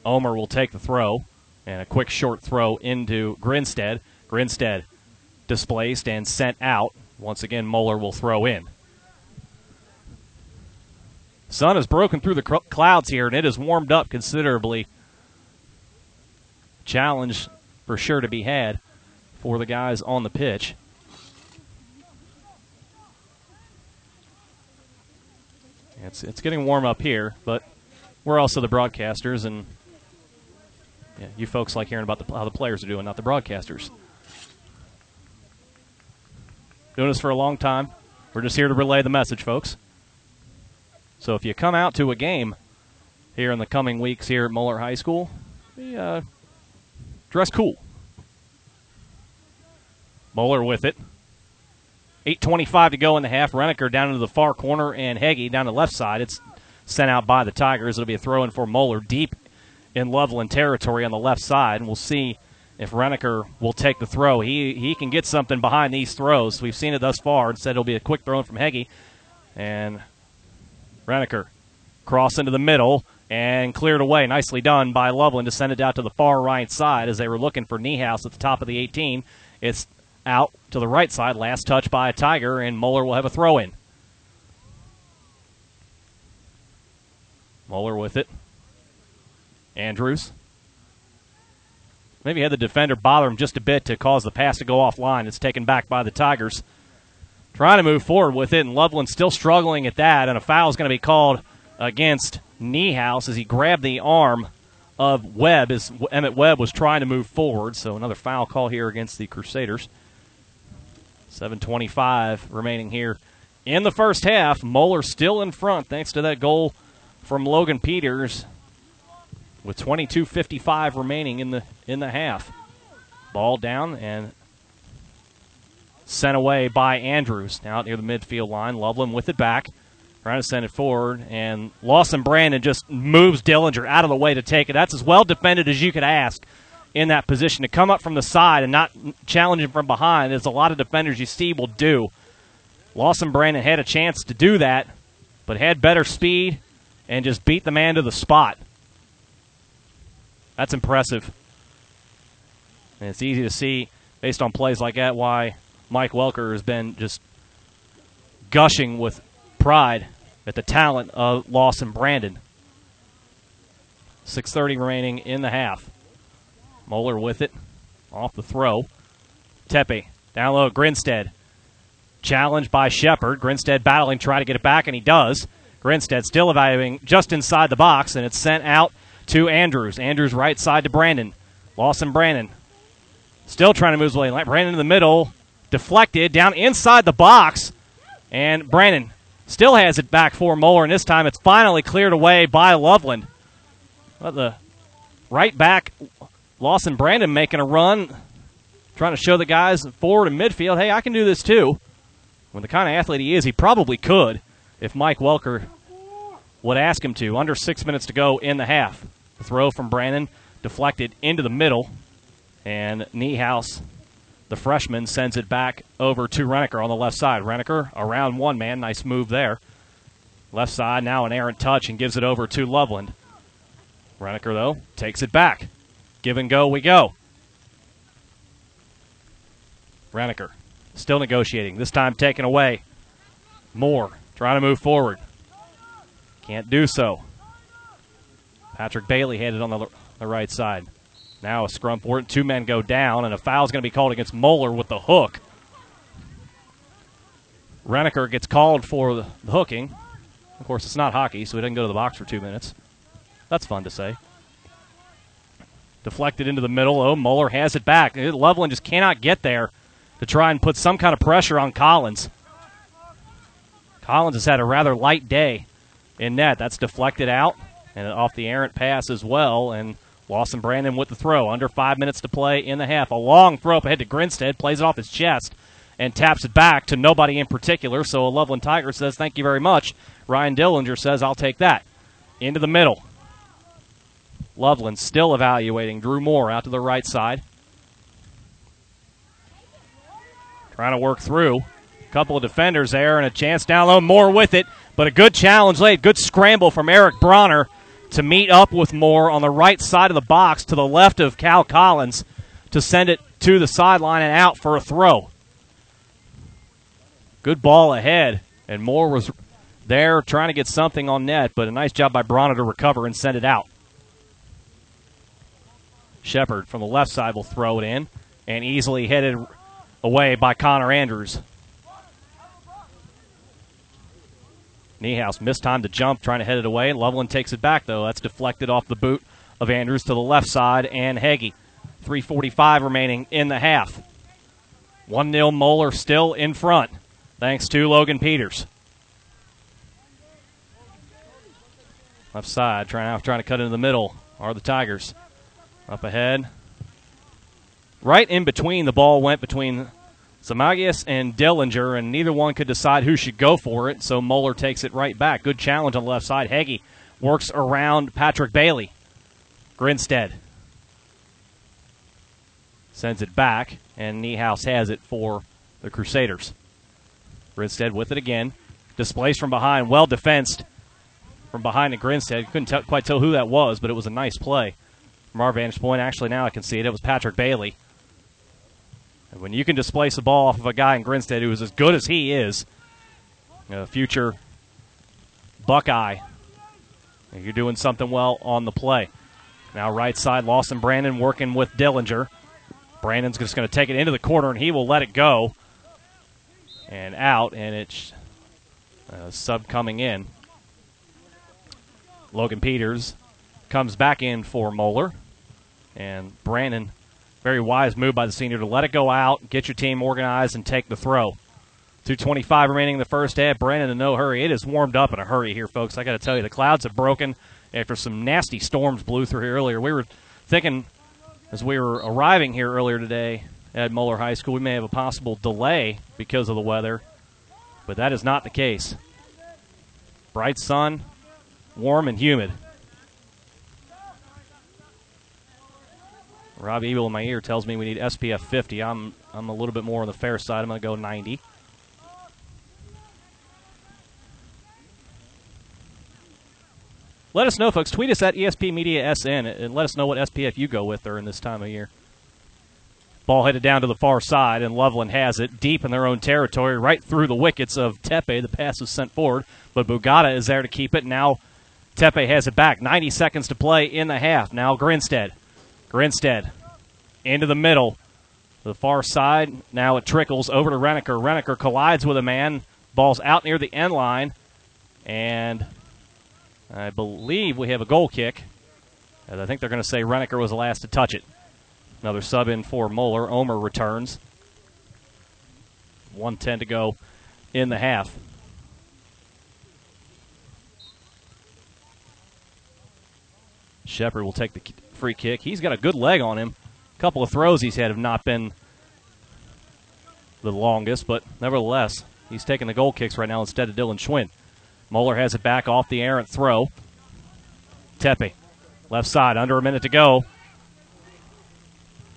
Omer will take the throw, and a quick short throw into Grinstead. Grinstead displaced and sent out. Once again, Moeller will throw in. Sun has broken through the clouds here, and it has warmed up considerably. Challenge for sure to be had for the guys on the pitch. It's getting warm up here, but we're also the broadcasters, and yeah, you folks like hearing about how the players are doing, not the broadcasters. Doing this for a long time. We're just here to relay the message, folks. So if you come out to a game here in the coming weeks here at Moeller High School, dress cool. Moeller with it. 8:25 to go in the half. Renneker down into the far corner and Heggie down the left side. It's sent out by the Tigers. It'll be a throw-in for Moeller deep in Loveland territory on the left side, and we'll see if Renneker will take the throw. He can get something behind these throws. We've seen it thus far. Instead, it'll be a quick throw-in from Heggie, and Renneker cross into the middle and cleared away. Nicely done by Loveland to send it out to the far right side as they were looking for Niehaus at the top of the 18. It's out to the right side. Last touch by a Tiger, and Moeller will have a throw-in. Moeller with it. Andrews. Maybe had the defender bother him just a bit to cause the pass to go offline. It's taken back by the Tigers. Trying to move forward with it, and Loveland still struggling at that, and a foul is going to be called against Niehaus as he grabbed the arm of Webb as Emmett Webb was trying to move forward. So another foul call here against the Crusaders. 7:25 remaining here in the first half. Moeller still in front thanks to that goal from Logan Peters with 22:55 remaining in the half. Ball down and sent away by Andrews. Now out near the midfield line. Loveland with it back. Trying to send it forward, and Lawson Brandon just moves Dillinger out of the way to take it. That's as well defended as you could ask in that position. To come up from the side and not challenge him from behind, as a lot of defenders you see will do. Lawson Brandon had a chance to do that, but had better speed and just beat the man to the spot. That's impressive. And it's easy to see, based on plays like that, why Mike Welker has been just gushing with pride at the talent of Lawson Brandon. 6:30 remaining in the half. Moeller with it. Off the throw. Tepe. Down low. Grinstead. Challenged by Shepherd. Grinstead battling, trying to get it back, and he does. Grinstead still evaluating just inside the box, and it's sent out to Andrews. Andrews right side to Brandon. Lawson Brandon still trying to move his way. Brandon in the middle. Deflected. Down inside the box. And Brandon still has it back for Moeller, and this time it's finally cleared away by Loveland. But the right back, Lawson Brandon making a run, trying to show the guys forward and midfield, hey, I can do this too. When the kind of athlete he is, he probably could if Mike Welker would ask him to. Under 6 minutes to go in the half. The throw from Brandon deflected into the middle, and Niehaus, the freshman, sends it back over to Renneker on the left side. Renneker around one man. Nice move there. Left side now an errant touch and gives it over to Loveland. Renneker, though, takes it back. Give and go we go. Renneker still negotiating. This time taken away. Moore trying to move forward. Can't do so. Patrick Bailey headed on the right side. Now a scrum for it. Two men go down, and a foul's going to be called against Moeller with the hook. Renneker gets called for the hooking. Of course, it's not hockey, so he doesn't go to the box for 2 minutes. That's fun to say. Deflected into the middle. Oh, Moeller has it back. Loveland just cannot get there to try and put some kind of pressure on Collins. Collins has had a rather light day in net. That's deflected out and off the errant pass as well, and Lawson Brandon with the throw. Under 5 minutes to play in the half. A long throw up ahead to Grinstead. Plays it off his chest and taps it back to nobody in particular. So a Loveland Tiger says, thank you very much. Ryan Dillinger says, I'll take that. Into the middle. Loveland still evaluating. Drew Moore out to the right side. Trying to work through. A couple of defenders there and a chance down low. Moore with it, but a good challenge late. Good scramble from Eric Bronner to meet up with Moore on the right side of the box to the left of Cal Collins to send it to the sideline and out for a throw. Good ball ahead, and Moore was there trying to get something on net, but a nice job by Bronner to recover and send it out. Shepherd from the left side will throw it in, and easily headed away by Connor Andrews. Niehaus missed time to jump, trying to head it away. Loveland takes it back, though. That's deflected off the boot of Andrews to the left side and Heggie. 3:45 remaining in the half. 1-0 Moeller still in front, thanks to Logan Peters. Left side, trying to cut into the middle are the Tigers. Up ahead. Right in between, the ball went between Samagius and Dillinger, and neither one could decide who should go for it, so Moeller takes it right back. Good challenge on the left side. Heggie works around Patrick Bailey. Grinstead sends it back, and Niehaus has it for the Crusaders. Grinstead with it again. Displaced from behind, well defensed from behind to Grinstead. Couldn't quite tell who that was, but it was a nice play. From our vantage point, actually now I can see it. It was Patrick Bailey. And when you can displace the ball off of a guy in Grinstead who is as good as he is, a future Buckeye, you're doing something well on the play. Now right side, Lawson Brandon working with Dillinger. Brandon's just going to take it into the corner, and he will let it go. And out, and it's sub coming in. Logan Peters comes back in for Moeller. And Brandon, very wise move by the senior to let it go out, get your team organized, and take the throw. 2:25 remaining in the first half. Brandon in no hurry. It has warmed up in a hurry here, folks. I got to tell you, the clouds have broken after some nasty storms blew through here earlier. We were thinking as we were arriving here earlier today at Moeller High School, we may have a possible delay because of the weather, but that is not the case. Bright sun, warm and humid. Rob Ebel in my ear tells me we need SPF 50. I'm a little bit more on the fair side. I'm going to go 90. Let us know, folks. Tweet us at ESP Media SN and let us know what SPF you go with during this time of year. Ball headed down to the far side, and Loveland has it deep in their own territory, right through the wickets of Tepe. The pass was sent forward, but Bugatta is there to keep it. Now Tepe has it back. 90 seconds to play in the half. Now Grinstead into the middle, the far side. Now it trickles over to Renneker. Renneker collides with a man. Ball's out near the end line, and I believe we have a goal kick, as I think they're going to say Renneker was the last to touch it. Another sub in for Moeller. Omer returns. 1:10 to go in the half. Shepherd will take the free kick. He's got a good leg on him. A couple of throws he's had have not been the longest, but nevertheless, he's taking the goal kicks right now instead of Dylan Schwinn. Moeller has it back off the errant throw. Tepe, left side, under a minute to go.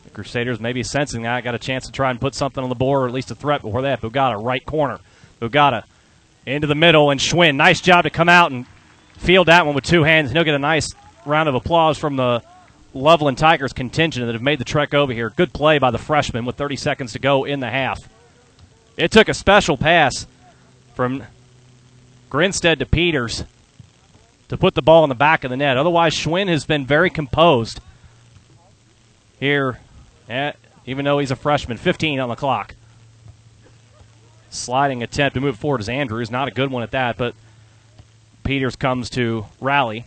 The Crusaders may be sensing that. Got a chance to try and put something on the board, or at least a threat before that. Bugatta, right corner. Bugatta into the middle, and Schwinn, nice job to come out and field that one with two hands. And he'll get a nice round of applause from the Loveland Tigers contingent that have made the trek over here. Good play by the freshman with 30 seconds to go in the half. It took a special pass from Grinstead to Peters to put the ball in the back of the net. Otherwise, Schwinn has been very composed here, even though he's a freshman. 15 on the clock. Sliding attempt to move forward is Andrews. Not a good one at that, but Peters comes to rally.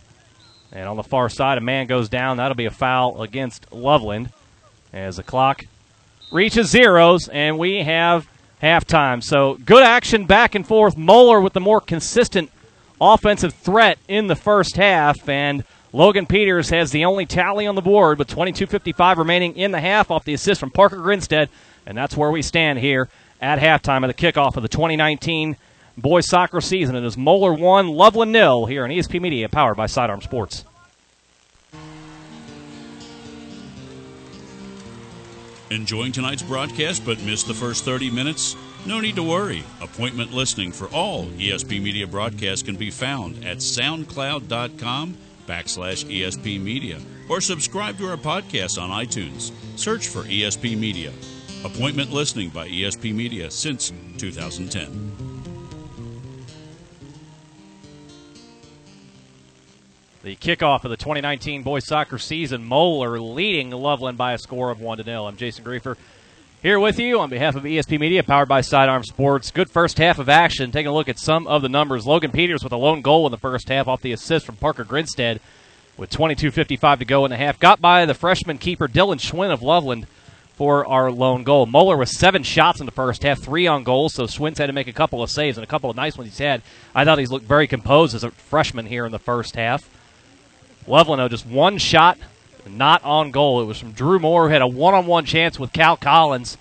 And on the far side, a man goes down. That'll be a foul against Loveland as the clock reaches zeros, and we have halftime. So good action back and forth. Moeller with the more consistent offensive threat in the first half, and Logan Peters has the only tally on the board with 22:55 remaining in the half off the assist from Parker Grinstead, and that's where we stand here at halftime of the kickoff of the 2019 boys soccer season. It is Moeller 1, Loveland 0 here on ESP Media, powered by Sidearm Sports. Enjoying tonight's broadcast but missed the first 30 minutes? No need to worry. Appointment listening for all ESP Media broadcasts can be found at soundcloud.com/ESP Media or subscribe to our podcast on iTunes. Search for ESP Media. Appointment listening by ESP Media since 2010. The kickoff of the 2019 boys soccer season. Moeller leading Loveland by a score of 1-0. I'm Jason Griefer here with you on behalf of ESP Media, powered by Sidearm Sports. Good first half of action. Taking a look at some of the numbers. Logan Peters with a lone goal in the first half off the assist from Parker Grinstead with 22:55 to go in the half. Got by the freshman keeper Dylan Schwinn of Loveland for our lone goal. Moeller with 7 shots in the first half, 3 on goal, so Schwinn's had to make a couple of saves and a couple of nice ones he's had. I thought he's looked very composed as a freshman here in the first half. Loveland, though, just one shot, not on goal. It was from Drew Moore, who had a one-on-one chance with Cal Collins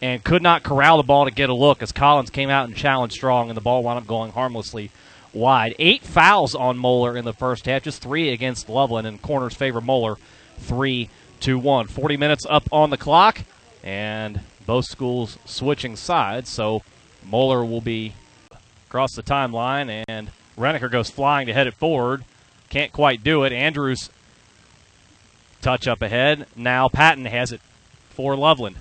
and could not corral the ball to get a look as Collins came out and challenged strong, and the ball wound up going harmlessly wide. 8 fouls on Moeller in the first half, just 3 against Loveland, and corners favor Moeller 3-1. 40 minutes up on the clock, and both schools switching sides, so Moeller will be across the timeline, and Renneker goes flying to head it forward. Can't quite do it. Andrews touch up ahead. Now Patton has it for Loveland.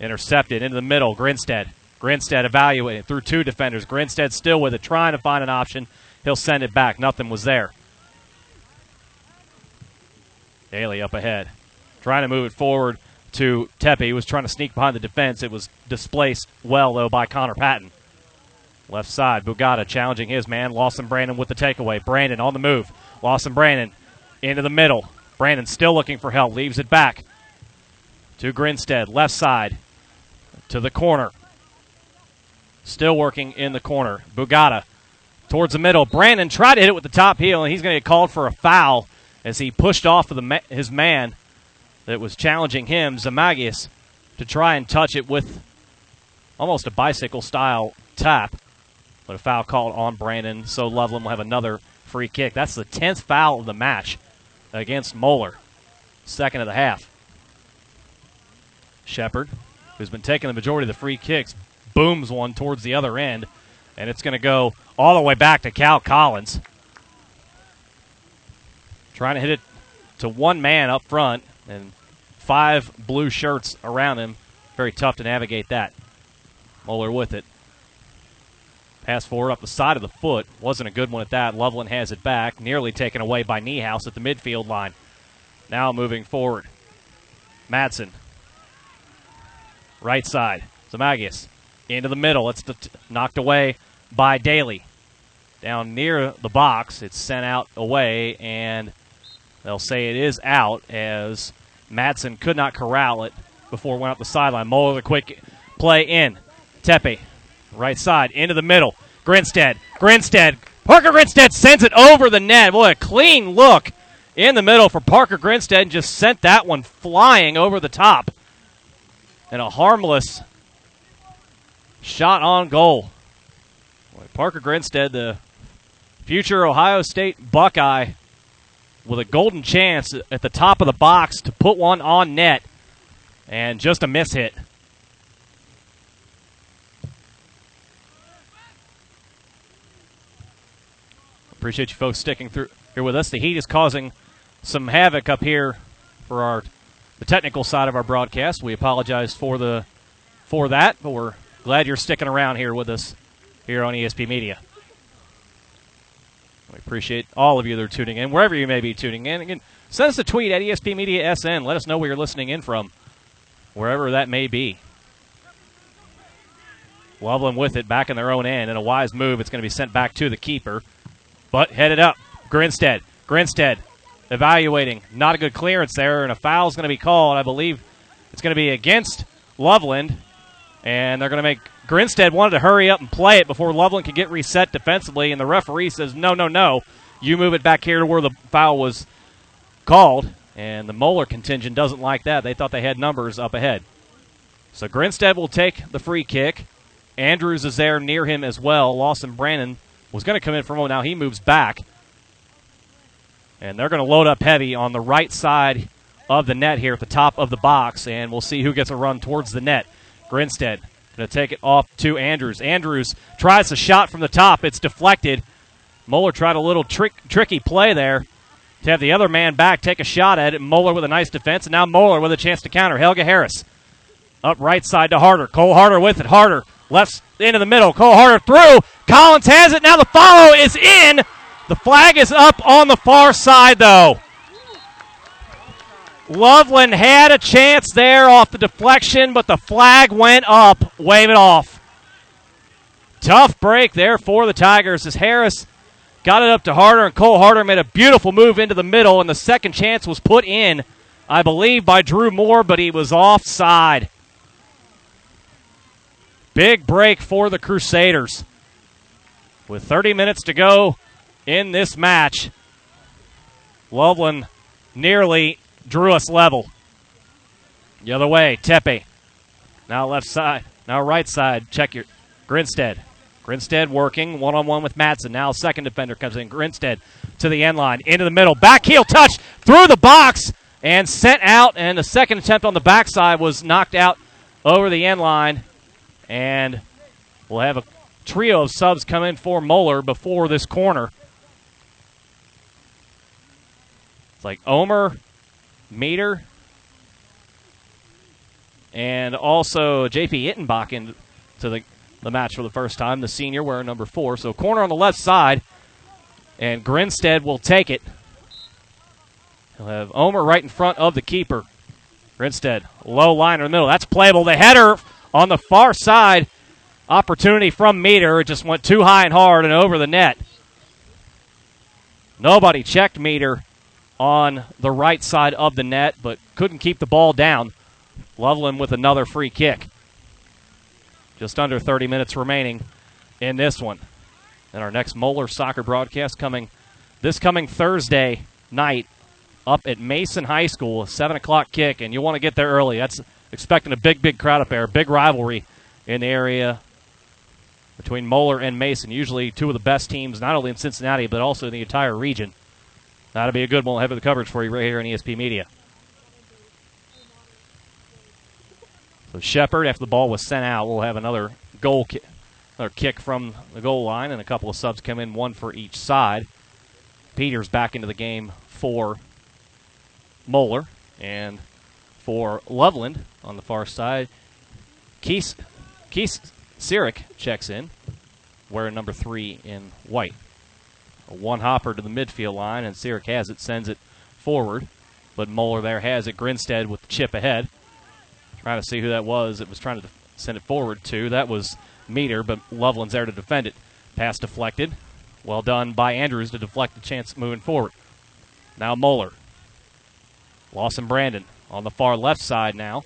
Intercepted into the middle. Grinstead evaluating through 2 defenders. Grinstead still with it, trying to find an option. He'll send it back. Nothing was there. Daly up ahead. Trying to move it forward to Tepe. He was trying to sneak behind the defense. It was displaced well, though, by Connor Patton. Left side, Bugatta challenging his man. Lawson Brandon with the takeaway. Brandon on the move. Lawson Brandon into the middle. Brandon still looking for help. Leaves it back to Grinstead. Left side to the corner. Still working in the corner. Bugatta towards the middle. Brandon tried to hit it with the top heel, and he's going to get called for a foul as he pushed off of his man that was challenging him, Zamagius, to try and touch it with almost a bicycle-style tap. but a foul called on Brandon, so Loveland will have another free kick. That's the 10th foul of the match against Moeller, second of the half. Shepherd, who's been taking the majority of the free kicks, booms one towards the other end, and it's going to go all the way back to Cal Collins. Trying to hit it to one man up front and five blue shirts around him. Very tough to navigate that. Moeller with it. Pass forward up the side of the foot. Wasn't a good one at that. Loveland has it back. Nearly taken away by Niehaus at the midfield line. Now moving forward. Madsen. Right side. Zamagius. Into the middle. It's knocked away by Daly. Down near the box. It's sent out away, and they'll say it is out as Madsen could not corral it before it went up the sideline. Moeller, the quick play in. Tepe. Right side, into the middle. Grinstead. Parker Grinstead sends it over the net. Boy, a clean look in the middle for Parker Grinstead, and just sent that one flying over the top. And a harmless shot on goal. Boy, Parker Grinstead, the future Ohio State Buckeye, with a golden chance at the top of the box to put one on net, and just a mishit. Appreciate you folks sticking through here with us. The heat is causing some havoc up here for the technical side of our broadcast. We apologize for that, but we're glad you're sticking around here with us here on ESP Media. We appreciate all of you that are tuning in, wherever you may be tuning in. Again, send us a tweet at ESP Media SN. Let us know where you're listening in from, wherever that may be. Loveland with it back in their own end, and a wise move. It's going to be sent back to the keeper. But headed up, Grinstead evaluating. Not a good clearance there, and a foul's going to be called. I believe it's going to be against Loveland, and they're going to make Grinstead wanted to hurry up and play it before Loveland could get reset defensively, and the referee says, no, you move it back here to where the foul was called, and the Moeller contingent doesn't like that. They thought they had numbers up ahead. So Grinstead will take the free kick. Andrews is there near him as well. Lawson Brandon was going to come in for a moment. Now he moves back. And they're going to load up heavy on the right side of the net here at the top of the box. And we'll see who gets a run towards the net. Grinstead going to take it off to Andrews. Andrews tries a shot from the top. It's deflected. Moeller tried a little tricky play there to have the other man back take a shot at it. Moeller with a nice defense. And now Moeller with a chance to counter. Helga Harris up right side to Harder. Cole Harder with it. Harder left into the middle. Cole Harder through. Collins has it. Now the follow is in. The flag is up on the far side, though. Loveland had a chance there off the deflection, but the flag went up. Wave it off. Tough break there for the Tigers as Harris got it up to Harder, and Cole Harder made a beautiful move into the middle, and the second chance was put in, I believe, by Drew Moore, but he was offside. Big break for the Crusaders. With 30 minutes to go in this match, Loveland nearly drew us level. The other way, Tepe. Now left side, now right side. Check your Grinstead. Grinstead working one-on-one with Madsen. Now second defender comes in. Grinstead to the end line, into the middle. Back heel touch through the box and sent out. And the second attempt on the backside was knocked out over the end line. And we'll have a trio of subs come in for Moeller before this corner. It's like Omer, Meter, and also J.P. Ittenbach into the match for the first time, the senior wearing number 4. So corner on the left side, and Grinstead will take it. He'll have Omer right in front of the keeper. Grinstead, low line in the middle. That's playable. The header on the far side, opportunity from Meter. It just went too high and hard and over the net. Nobody checked Meter on the right side of the net, but couldn't keep the ball down. Loveland with another free kick. Just under 30 minutes remaining in this one. And our next Moeller soccer broadcast coming Thursday night up at Mason High School, a 7 o'clock kick, and you want to get there early. That's expecting a big crowd up there, big rivalry in the area between Moeller and Mason. Usually two of the best teams, not only in Cincinnati, but also in the entire region. That'll be a good one. We'll have the coverage for you right here on ESP Media. So Shepherd, after the ball was sent out, will have another goal kick, another kick from the goal line, and a couple of subs come in, one for each side. Peters back into the game for Moeller, and for Loveland on the far side, Keith Sirik checks in, wearing number 3 in white. A one-hopper to the midfield line, and Sirik has it, sends it forward, but Moeller there has it. Grinstead with the chip ahead. Trying to see who that was. It was trying to send it forward to. That was Meter, but Loveland's there to defend it. Pass deflected. Well done by Andrews to deflect the chance moving forward. Now Moeller. Lawson Brandon on the far left side now.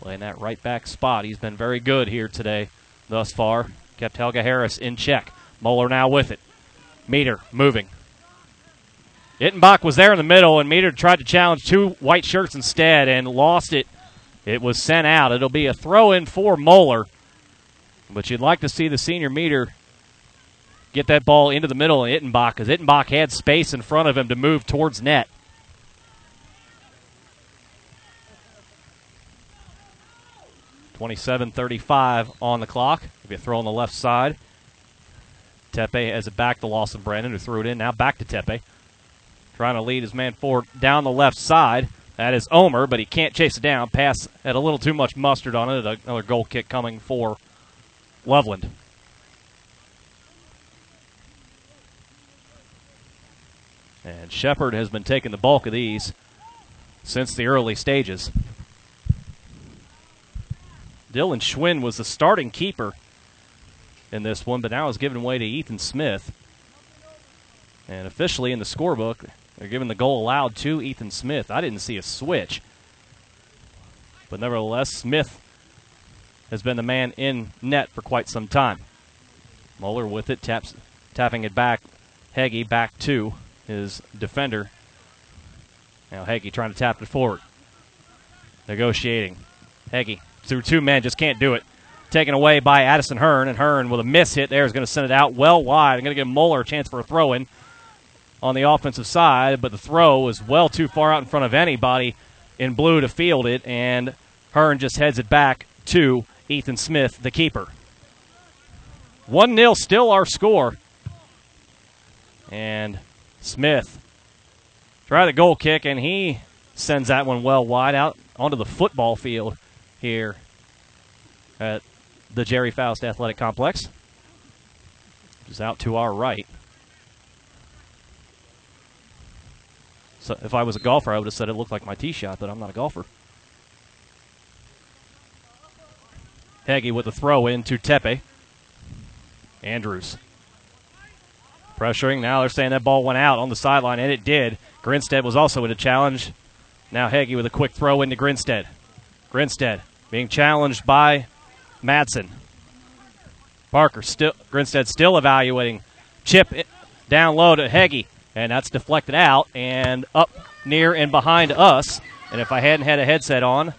Playing that right back spot. He's been very good here today thus far. Kept Helga Harris in check. Moeller now with it. Meter moving. Ittenbach was there in the middle, and Meter tried to challenge two white shirts instead and lost it. It was sent out. It'll be a throw-in for Moeller. But you'd like to see the senior Meter get that ball into the middle of Ittenbach, because Ittenbach had space in front of him to move towards net. $27:35 on the clock. It'll be a throw on the left side. Tepe has it back to Lawson Brandon, who threw it in. Now back to Tepe. Trying to lead his man forward down the left side. That is Omer, but he can't chase it down. Pass had a little too much mustard on it. Another goal kick coming for Loveland. And Shepherd has been taking the bulk of these since the early stages. Dylan Schwinn was the starting keeper in this one, but now is giving way to Ethan Smith. And officially in the scorebook, they're giving the goal allowed to Ethan Smith. I didn't see a switch. But nevertheless, Smith has been the man in net for quite some time. Moeller with it, tapping it back. Heggie back to his defender. Now Heggie trying to tap it forward. Negotiating. Heggie through two men, just can't do it. Taken away by Addison Hearn, and Hearn with a miss hit there is going to send it out well wide. I'm going to give Moeller a chance for a throw-in on the offensive side, but the throw was well too far out in front of anybody in blue to field it, and Hearn just heads it back to Ethan Smith, the keeper. 1-0 still our score. And Smith tried the goal kick, and he sends that one well wide out onto the football field here at the Jerry Faust Athletic Complex. Just out to our right. So if I was a golfer, I would have said it looked like my tee shot, but I'm not a golfer. Heggie with a throw in to Tepe. Andrews. Pressuring. Now they're saying that ball went out on the sideline, and it did. Grinstead was also in a challenge. Now Heggie with a quick throw in to Grinstead. Grinstead being challenged by Madsen. Parker still, Grinstead still evaluating. Chip down low to Heggie. And that's deflected out and up near and behind us. And if I hadn't had a headset on,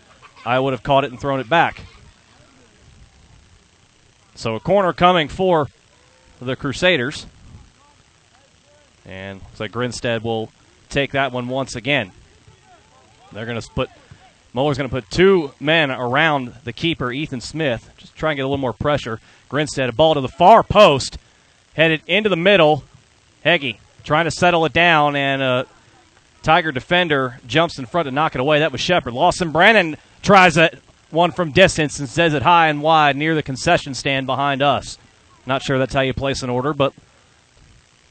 I would have caught it and thrown it back. So a corner coming for the Crusaders. And looks like Grinstead will take that one once again. They're going to put, Moeller's going to put two men around the keeper, Ethan Smith. Just try and get a little more pressure. Grinstead, a ball to the far post. Headed into the middle. Heggie trying to settle it down, and a Tiger defender jumps in front to knock it away. That was Shepherd. Lawson Brandon tries that one from distance and sends it high and wide near the concession stand behind us. Not sure that's how you place an order, but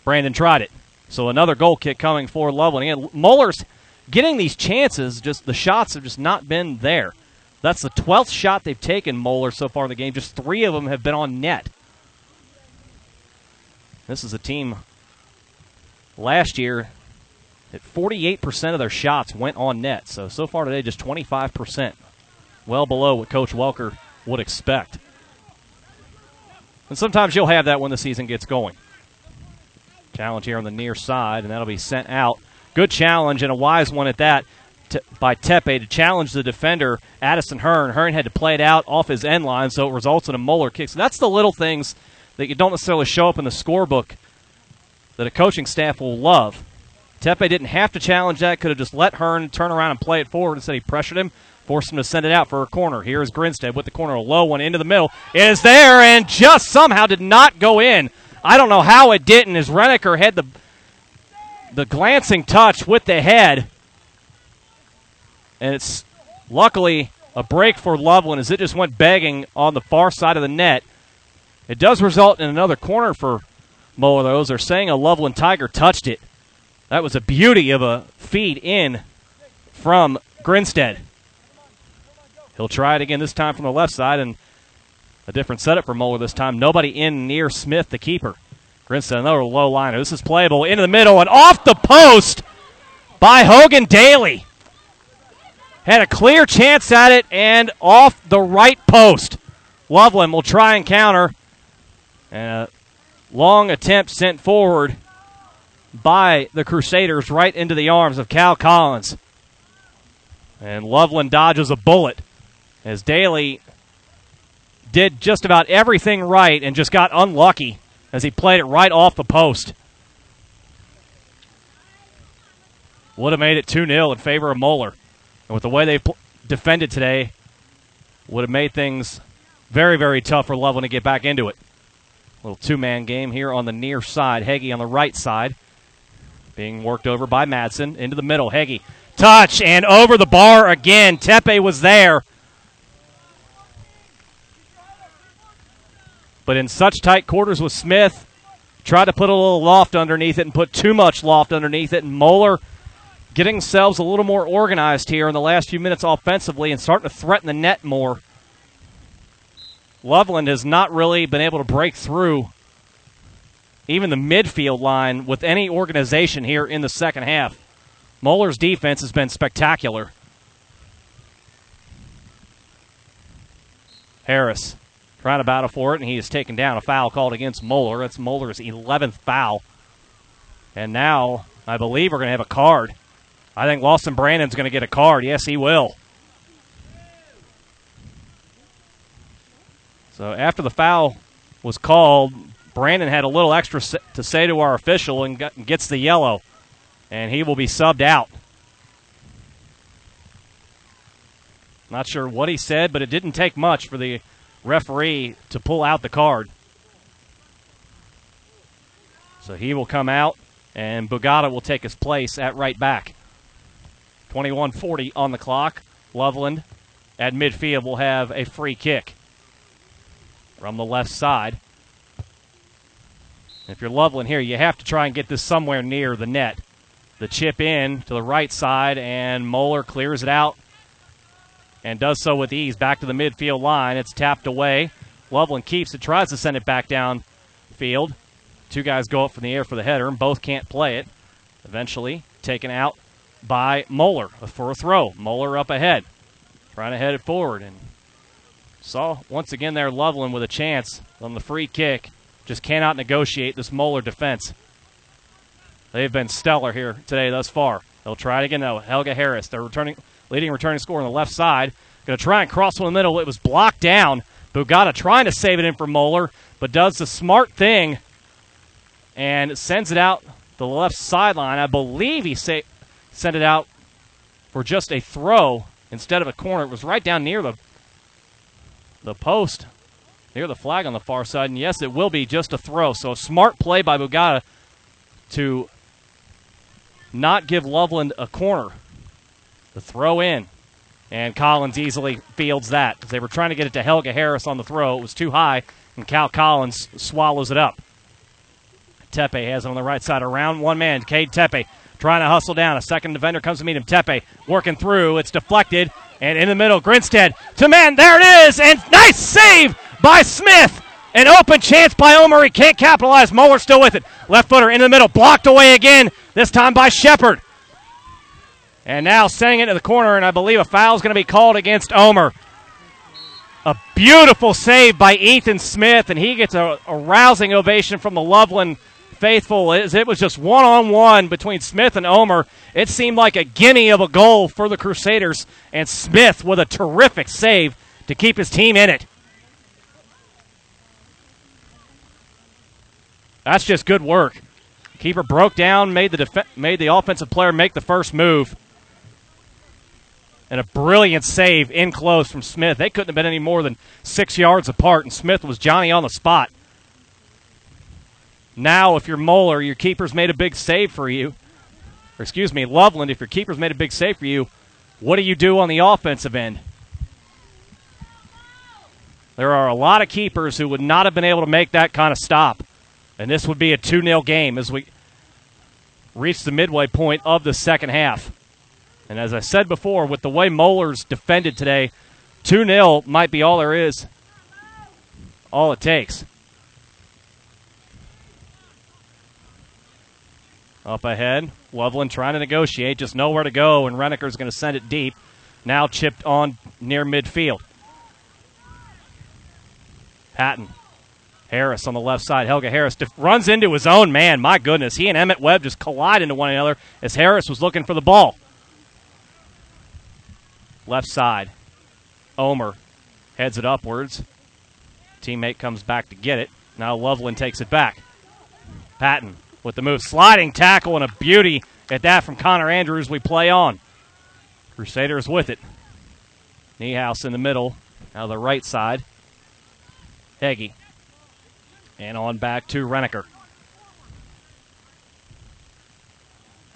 Brandon tried it. So another goal kick coming for Loveland. Again, Moeller's getting these chances, just the shots have just not been there. That's the 12th shot they've taken, Moeller, so far in the game. Just 3 of them have been on net. This is a team... Last year, 48% of their shots went on net. So far today, just 25%. Well below what Coach Welker would expect. And sometimes you'll have that when the season gets going. Challenge here on the near side, and that'll be sent out. Good challenge and a wise one at that by Tepe to challenge the defender, Addison Hearn. Hearn had to play it out off his end line, so it results in a Moeller kick. So that's the little things that you don't necessarily show up in the scorebook that a coaching staff will love. Tepe didn't have to challenge that, could have just let Hearn turn around and play it forward. Instead, he pressured him, forced him to send it out for a corner. Here is Grinstead with the corner, a low one into the middle. It is there and just somehow did not go in. I don't know how it didn't, as Renneker had the glancing touch with the head. And it's luckily a break for Loveland as it just went begging on the far side of the net. It does result in another corner for Moeller, though. They're saying a Loveland Tiger touched it. That was a beauty of a feed in from Grinstead. He'll try it again this time from the left side, and a different setup for Moeller this time. Nobody in near Smith, the keeper. Grinstead, another low liner. This is playable into the middle and off the post by Hogan Daly. Had a clear chance at it and off the right post. Loveland will try and counter. And a long attempt sent forward by the Crusaders right into the arms of Cal Collins. And Loveland dodges a bullet as Daly did just about everything right and just got unlucky as he played it right off the post. Would have made it 2-0 in favor of Moeller. And with the way they defended today, would have made things very, very tough for Loveland to get back into it. Little two-man game here on the near side. Heggie on the right side. Being worked over by Madsen. Into the middle, Heggie. Touch and over the bar again. Tepe was there. But in such tight quarters with Smith, tried to put a little loft underneath it and put too much loft underneath it. And Moeller getting themselves a little more organized here in the last few minutes offensively and starting to threaten the net more. Loveland has not really been able to break through even the midfield line with any organization here in the second half. Moeller's defense has been spectacular. Harris trying to battle for it, and he is taken down. A foul called against Moeller. That's Moeller's 11th foul. And now I believe we're going to have a card. I think Lawson Brandon's going to get a card. Yes, he will. So after the foul was called, Brandon had a little extra to say to our official and gets the yellow. And he will be subbed out. Not sure what he said, but it didn't take much for the referee to pull out the card. So he will come out, and Bugatta will take his place at right back. 21:40 on the clock. Loveland at midfield will have a free kick from the left side. If you're Loveland here, you have to try and get this somewhere near the net. The chip in to the right side, and Moeller clears it out and does so with ease. Back to the midfield line. It's tapped away. Loveland keeps it, tries to send it back down field. Two guys go up from the air for the header, and both can't play it. Eventually taken out by Moeller for a throw. Moeller up ahead, trying to head it forward. And saw once again there Loveland with a chance on the free kick. Just cannot negotiate this Moeller defense. They've been stellar here today thus far. They'll try it again, though. Helga Harris, their leading returning scorer on the left side. Going to try and cross one in the middle. It was blocked down. Bugatta trying to save it in for Moeller, but does the smart thing and sends it out the left sideline. I believe he sent it out for just a throw instead of a corner. It was right down near the post, near the flag on the far side. And, yes, it will be just a throw. So a smart play by Bugatta to not give Loveland a corner. The throw in. And Collins easily fields that. They were trying to get it to Helga Harris on the throw. It was too high, and Cal Collins swallows it up. Tepe has it on the right side. Around one man, Cade Tepe, trying to hustle down. A second defender comes to meet him. Tepe working through. It's deflected. And in the middle, Grinstead to man. There it is. And nice save by Smith. An open chance by Omer. He can't capitalize. Moeller still with it. Left footer in the middle. Blocked away again, this time by Shepherd. And now sending it to the corner, and I believe a foul is going to be called against Omer. A beautiful save by Ethan Smith, and he gets a rousing ovation from the Loveland faithful as it was just one-on-one between Smith and Omer. It seemed like a guinea of a goal for the Crusaders, and Smith with a terrific save to keep his team in it. That's just good work. Keeper broke down, made the offensive player make the first move. And a brilliant save in close from Smith. They couldn't have been any more than 6 yards apart, and Smith was Johnny on the spot. Now, if you're Moeller, your keeper's made a big save for you. Or excuse me, Loveland, if your keeper's made a big save for you, what do you do on the offensive end? There are a lot of keepers who would not have been able to make that kind of stop. And this would be a 2-0 game as we reach the midway point of the second half. And as I said before, with the way Moeller's defended today, 2-0 might be all there is, all it takes. Up ahead, Loveland trying to negotiate, just nowhere to go, and Renneker's going to send it deep. Now chipped on near midfield. Patton. Harris on the left side. Helga Harris runs into his own man. My goodness, he and Emmett Webb just collide into one another as Harris was looking for the ball. Left side, Omer heads it upwards. Teammate comes back to get it. Now Loveland takes it back. Patton with the move. Sliding tackle and a beauty at that from Connor Andrews. We play on. Crusaders with it. Niehaus in the middle. Now the right side. Heggie. And on back to Renneker.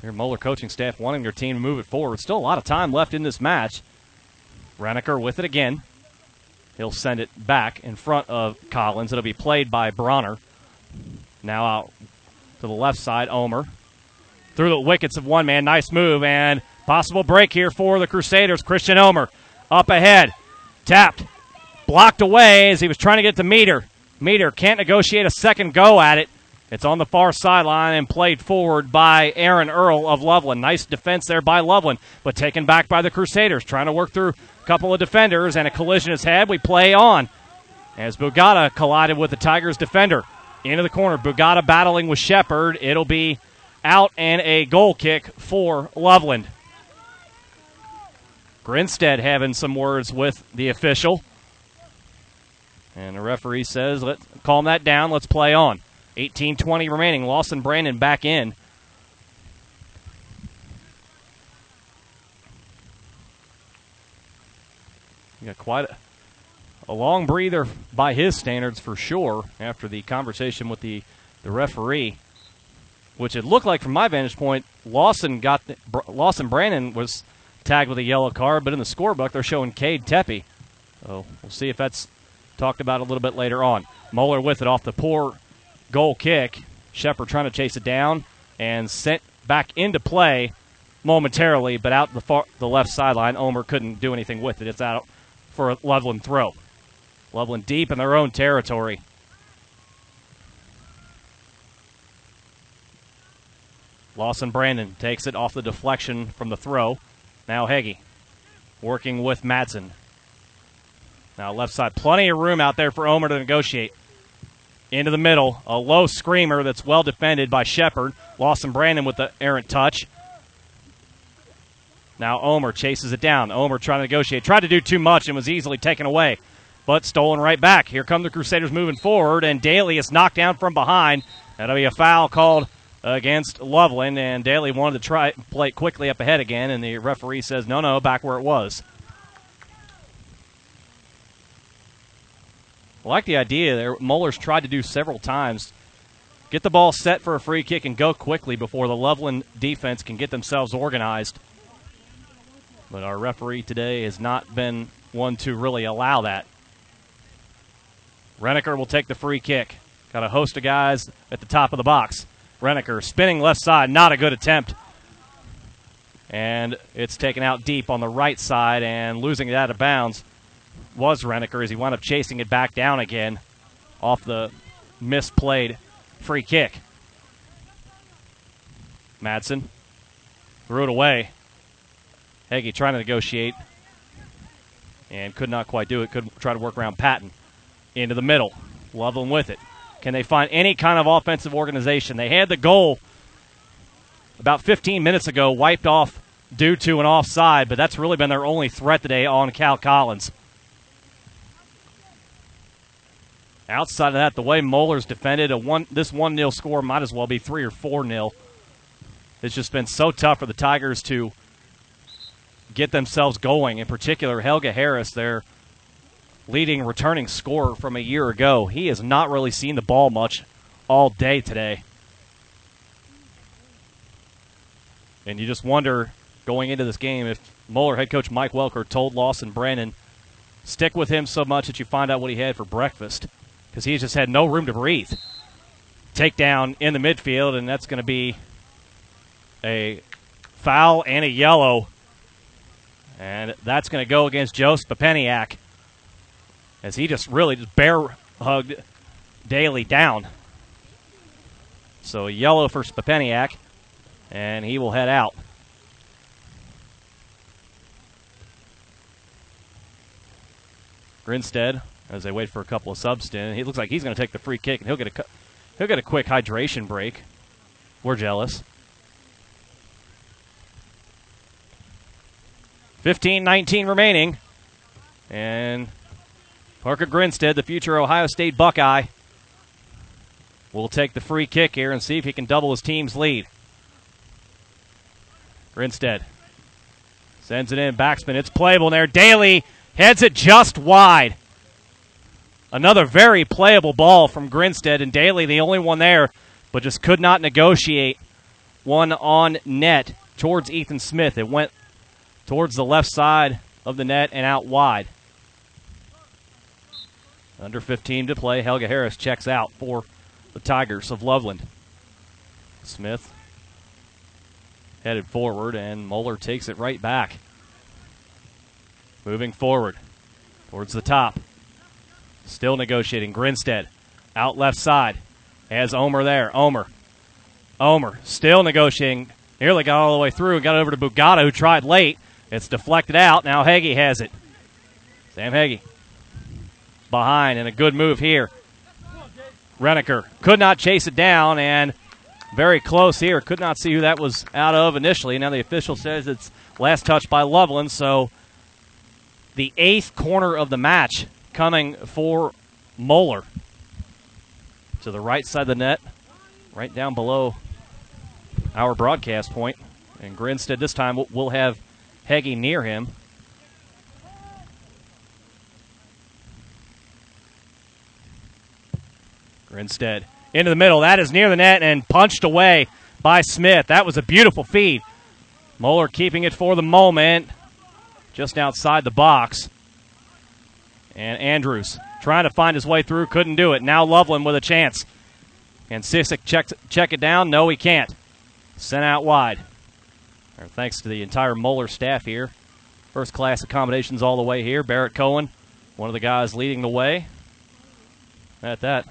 Your Moeller coaching staff wanting their team to move it forward. Still a lot of time left in this match. Renneker with it again. He'll send it back in front of Collins. It'll be played by Bronner. Now out to the left side, Omer. Through the wickets of one man. Nice move and possible break here for the Crusaders. Christian Omer up ahead. Tapped. Blocked away as he was trying to get to Meter. Meter can't negotiate a second go at it. It's on the far sideline and played forward by Aaron Earl of Loveland. Nice defense there by Loveland, but taken back by the Crusaders. Trying to work through a couple of defenders, and a collision is had. We play on as Bugatta collided with the Tigers defender. Into the corner, Bugatta battling with Shepherd. It'll be out and a goal kick for Loveland. Grinstead having some words with the official. And the referee says, let's calm that down. Let's play on. 18:20 remaining. Lawson Brandon back in. You got quite a long breather by his standards for sure after the conversation with the referee, which it looked like from my vantage point, Lawson Brandon was tagged with a yellow card, but in the scorebook they're showing Cade Tepe. So we'll see if that's talked about a little bit later on. Moeller with it off the poor goal kick. Shepherd trying to chase it down and sent back into play momentarily, but out the left sideline. Omer couldn't do anything with it. It's out for a Loveland throw. Loveland deep in their own territory. Lawson Brandon takes it off the deflection from the throw. Now Heggie working with Madsen. Now left side, plenty of room out there for Omer to negotiate. Into the middle, a low screamer that's well defended by Shepherd. Lawson Brandon with the errant touch. Now Omer chases it down. Omer trying to negotiate. Tried to do too much and was easily taken away, but stolen right back. Here come the Crusaders moving forward, and Daly is knocked down from behind. That'll be a foul called against Loveland, and Daly wanted to try play quickly up ahead again, and the referee says, no, back where it was. I like the idea there. Moeller's tried to do several times. Get the ball set for a free kick and go quickly before the Loveland defense can get themselves organized. But our referee today has not been one to really allow that. Renneker will take the free kick. Got a host of guys at the top of the box. Renneker spinning left side. Not a good attempt. And it's taken out deep on the right side and losing it out of bounds was Renneker as he wound up chasing it back down again off the misplayed free kick. Madsen threw it away. Heggie trying to negotiate and could not quite do it. Could try to work around Patton into the middle. Loveland with it. Can they find any kind of offensive organization? They had the goal about 15 minutes ago wiped off due to an offside, but that's really been their only threat today on Cal Collins. Outside of that, the way Moeller's defended, this 1-0 score might as well be 3 or 4-0. It's just been so tough for the Tigers to get themselves going. In particular, Helga Harris, their leading returning scorer from a year ago. He has not really seen the ball much all day today. And you just wonder, going into this game, if Moeller head coach Mike Welker told Lawson Brandon, stick with him so much that you find out what he had for breakfast, because he's just had no room to breathe. Takedown in the midfield, and that's going to be a foul and a yellow. And that's going to go against Joseph Papeniak, as he just really bear-hugged Daly down. So a yellow for Papeniak, and he will head out. Grinstead, as they wait for a couple of subs in, he looks like he's going to take the free kick, and he'll get a quick hydration break. We're jealous. 15-19 remaining, and Parker Grinstead, the future Ohio State Buckeye, will take the free kick here and see if he can double his team's lead. Grinstead sends it in, backspin, it's playable there. Daly heads it just wide. Another very playable ball from Grinstead, and Daly the only one there, but just could not negotiate one on net towards Ethan Smith. It went towards the left side of the net and out wide. Under 15 to play. Helga Harris checks out for the Tigers of Loveland. Smith headed forward, and Moeller takes it right back. Moving forward towards the top. Still negotiating. Grinstead out left side. Has Omer there. Omer still negotiating. Nearly got all the way through and got over to Bugatta, who tried late. It's deflected out. Now Heggie has it. Sam Heggie behind, and a good move here. Renneker could not chase it down, and very close here. Could not see who that was out of initially. Now the official says it's last touch by Loveland, so the eighth corner of the match coming for Moeller. To the right side of the net, right down below our broadcast point. And Grinstead this time will have Heggie near him. Grinstead into the middle. That is near the net and punched away by Smith. That was a beautiful feed. Moeller keeping it for the moment, just outside the box. And Andrews trying to find his way through. Couldn't do it. Now Loveland with a chance. And Sisak check it down. No, he can't. Sent out wide. Right, thanks to the entire Moeller staff here. First-class accommodations all the way here. Barrett Cohen, one of the guys leading the way. At that.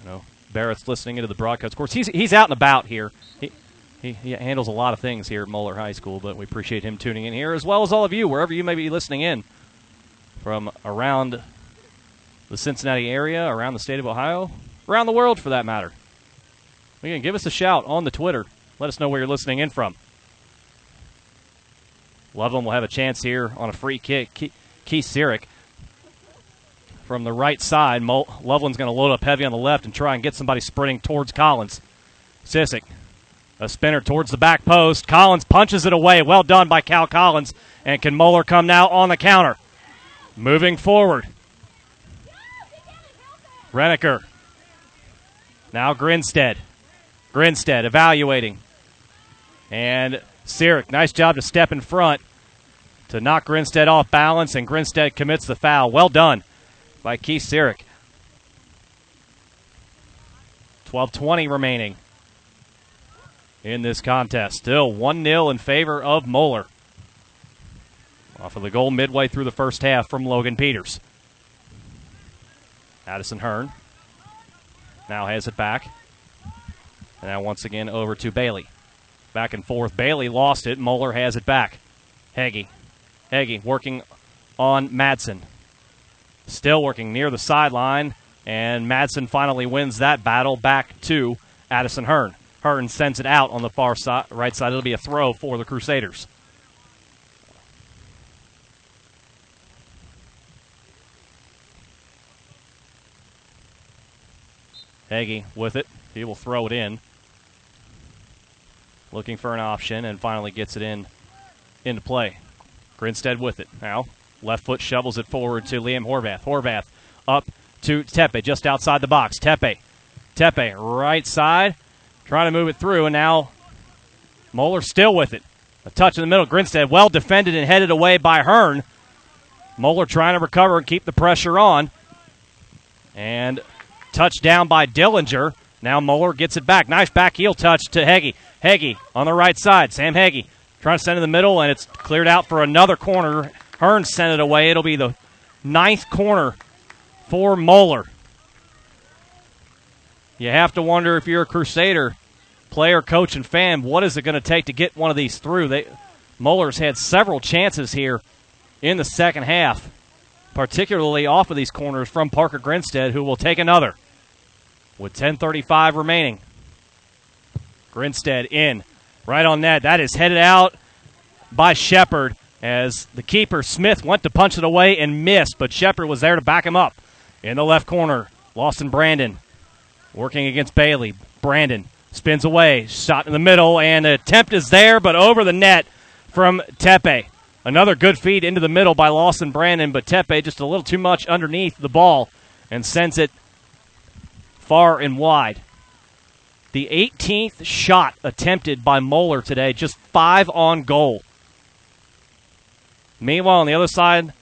I know Barrett's listening into the broadcast. Of course, he's out and about here. He handles a lot of things here at Moeller High School, but we appreciate him tuning in here, as well as all of you, wherever you may be listening in from around the Cincinnati area, around the state of Ohio, around the world for that matter. You can give us a shout on the Twitter. Let us know where you're listening in from. Loveland will have a chance here on a free kick. Keith Sirik from the right side. Loveland's going to load up heavy on the left and try and get somebody sprinting towards Collins. Sisak, a spinner towards the back post. Collins punches it away. Well done by Cal Collins. And can Moeller come now on the counter? Moving forward. Renneker. Now Grinstead. Grinstead evaluating. And Sirik, nice job to step in front to knock Grinstead off balance, and Grinstead commits the foul. Well done by Keith Sirik. 12:20 remaining in this contest. Still 1-0 in favor of Moeller. Off of the goal midway through the first half from Logan Peters. Addison Hearn now has it back. And now once again over to Bailey. Back and forth. Bailey lost it. Moeller has it back. Heggie working on Madsen. Still working near the sideline. And Madsen finally wins that battle back to Addison Hearn. Hearn sends it out on the far side, right side. It'll be a throw for the Crusaders. Heggie with it. He will throw it in. Looking for an option and finally gets it in into play. Grinstead with it now. Left foot shovels it forward to Liam Horvath. Horvath up to Tepe just outside the box. Tepe right side. Trying to move it through, and now Moeller still with it. A touch in the middle. Grinstead well defended and headed away by Hearn. Moeller trying to recover and keep the pressure on. And touchdown by Dillinger. Now Moeller gets it back. Nice back heel touch to Heggie. Heggie on the right side. Sam Heggie trying to send it in the middle, and it's cleared out for another corner. Hearn sent it away. It'll be the 9th corner for Moeller. You have to wonder if you're a Crusader player, coach, and fan, what is it going to take to get one of these through? Moeller's had several chances here in the second half, particularly off of these corners from Parker Grinstead, who will take another with 10:35 remaining. Grinstead in right on net. That is headed out by Shepherd as the keeper, Smith, went to punch it away and missed, but Shepherd was there to back him up. In the left corner, Lawson Brandon. Working against Bailey. Brandon spins away. Shot in the middle, and the attempt is there, but over the net from Tepe. Another good feed into the middle by Lawson Brandon, but Tepe just a little too much underneath the ball and sends it far and wide. The 18th shot attempted by Moeller today, just 5 on goal. Meanwhile, on the other side,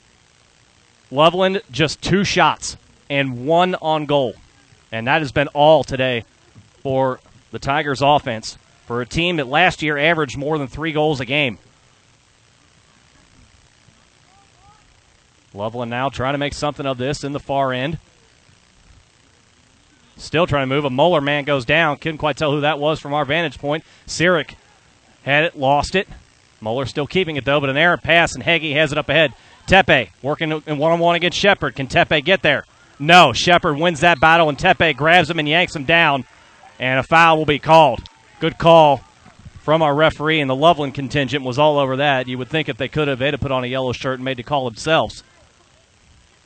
Loveland just 2 shots and 1 on goal. And that has been all today for the Tigers offense, for a team that last year averaged more than 3 goals a game. Loveland now trying to make something of this in the far end. Still trying to move. A Moeller man goes down. Couldn't quite tell who that was from our vantage point. Sirik had it, lost it. Moeller still keeping it, though, but an errant pass, and Heggie has it up ahead. Tepe working in one-on-one against Shepherd. Can Tepe get there? No, Shepherd wins that battle, and Tepe grabs him and yanks him down, and a foul will be called. Good call from our referee, and the Loveland contingent was all over that. You would think if they could have, they'd have put on a yellow shirt and made the call themselves.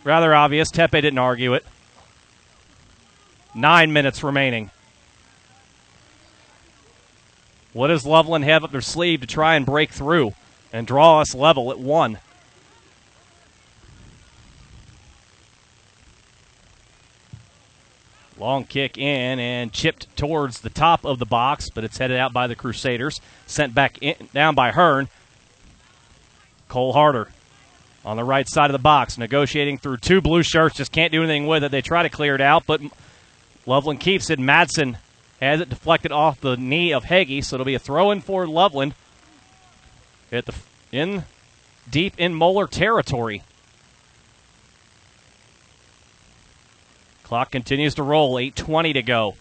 Rather obvious. Tepe didn't argue it. 9 minutes remaining. What does Loveland have up their sleeve to try and break through and draw us level at 1? Long kick in and chipped towards the top of the box, but it's headed out by the Crusaders. Sent back in, down by Hearn. Cole Harder on the right side of the box, negotiating through 2 blue shirts. Just can't do anything with it. They try to clear it out, but Loveland keeps it. Madsen has it deflected off the knee of Heggie, so it'll be a throw-in for Loveland deep in Moeller territory. Clock continues to roll, 8:20 to go.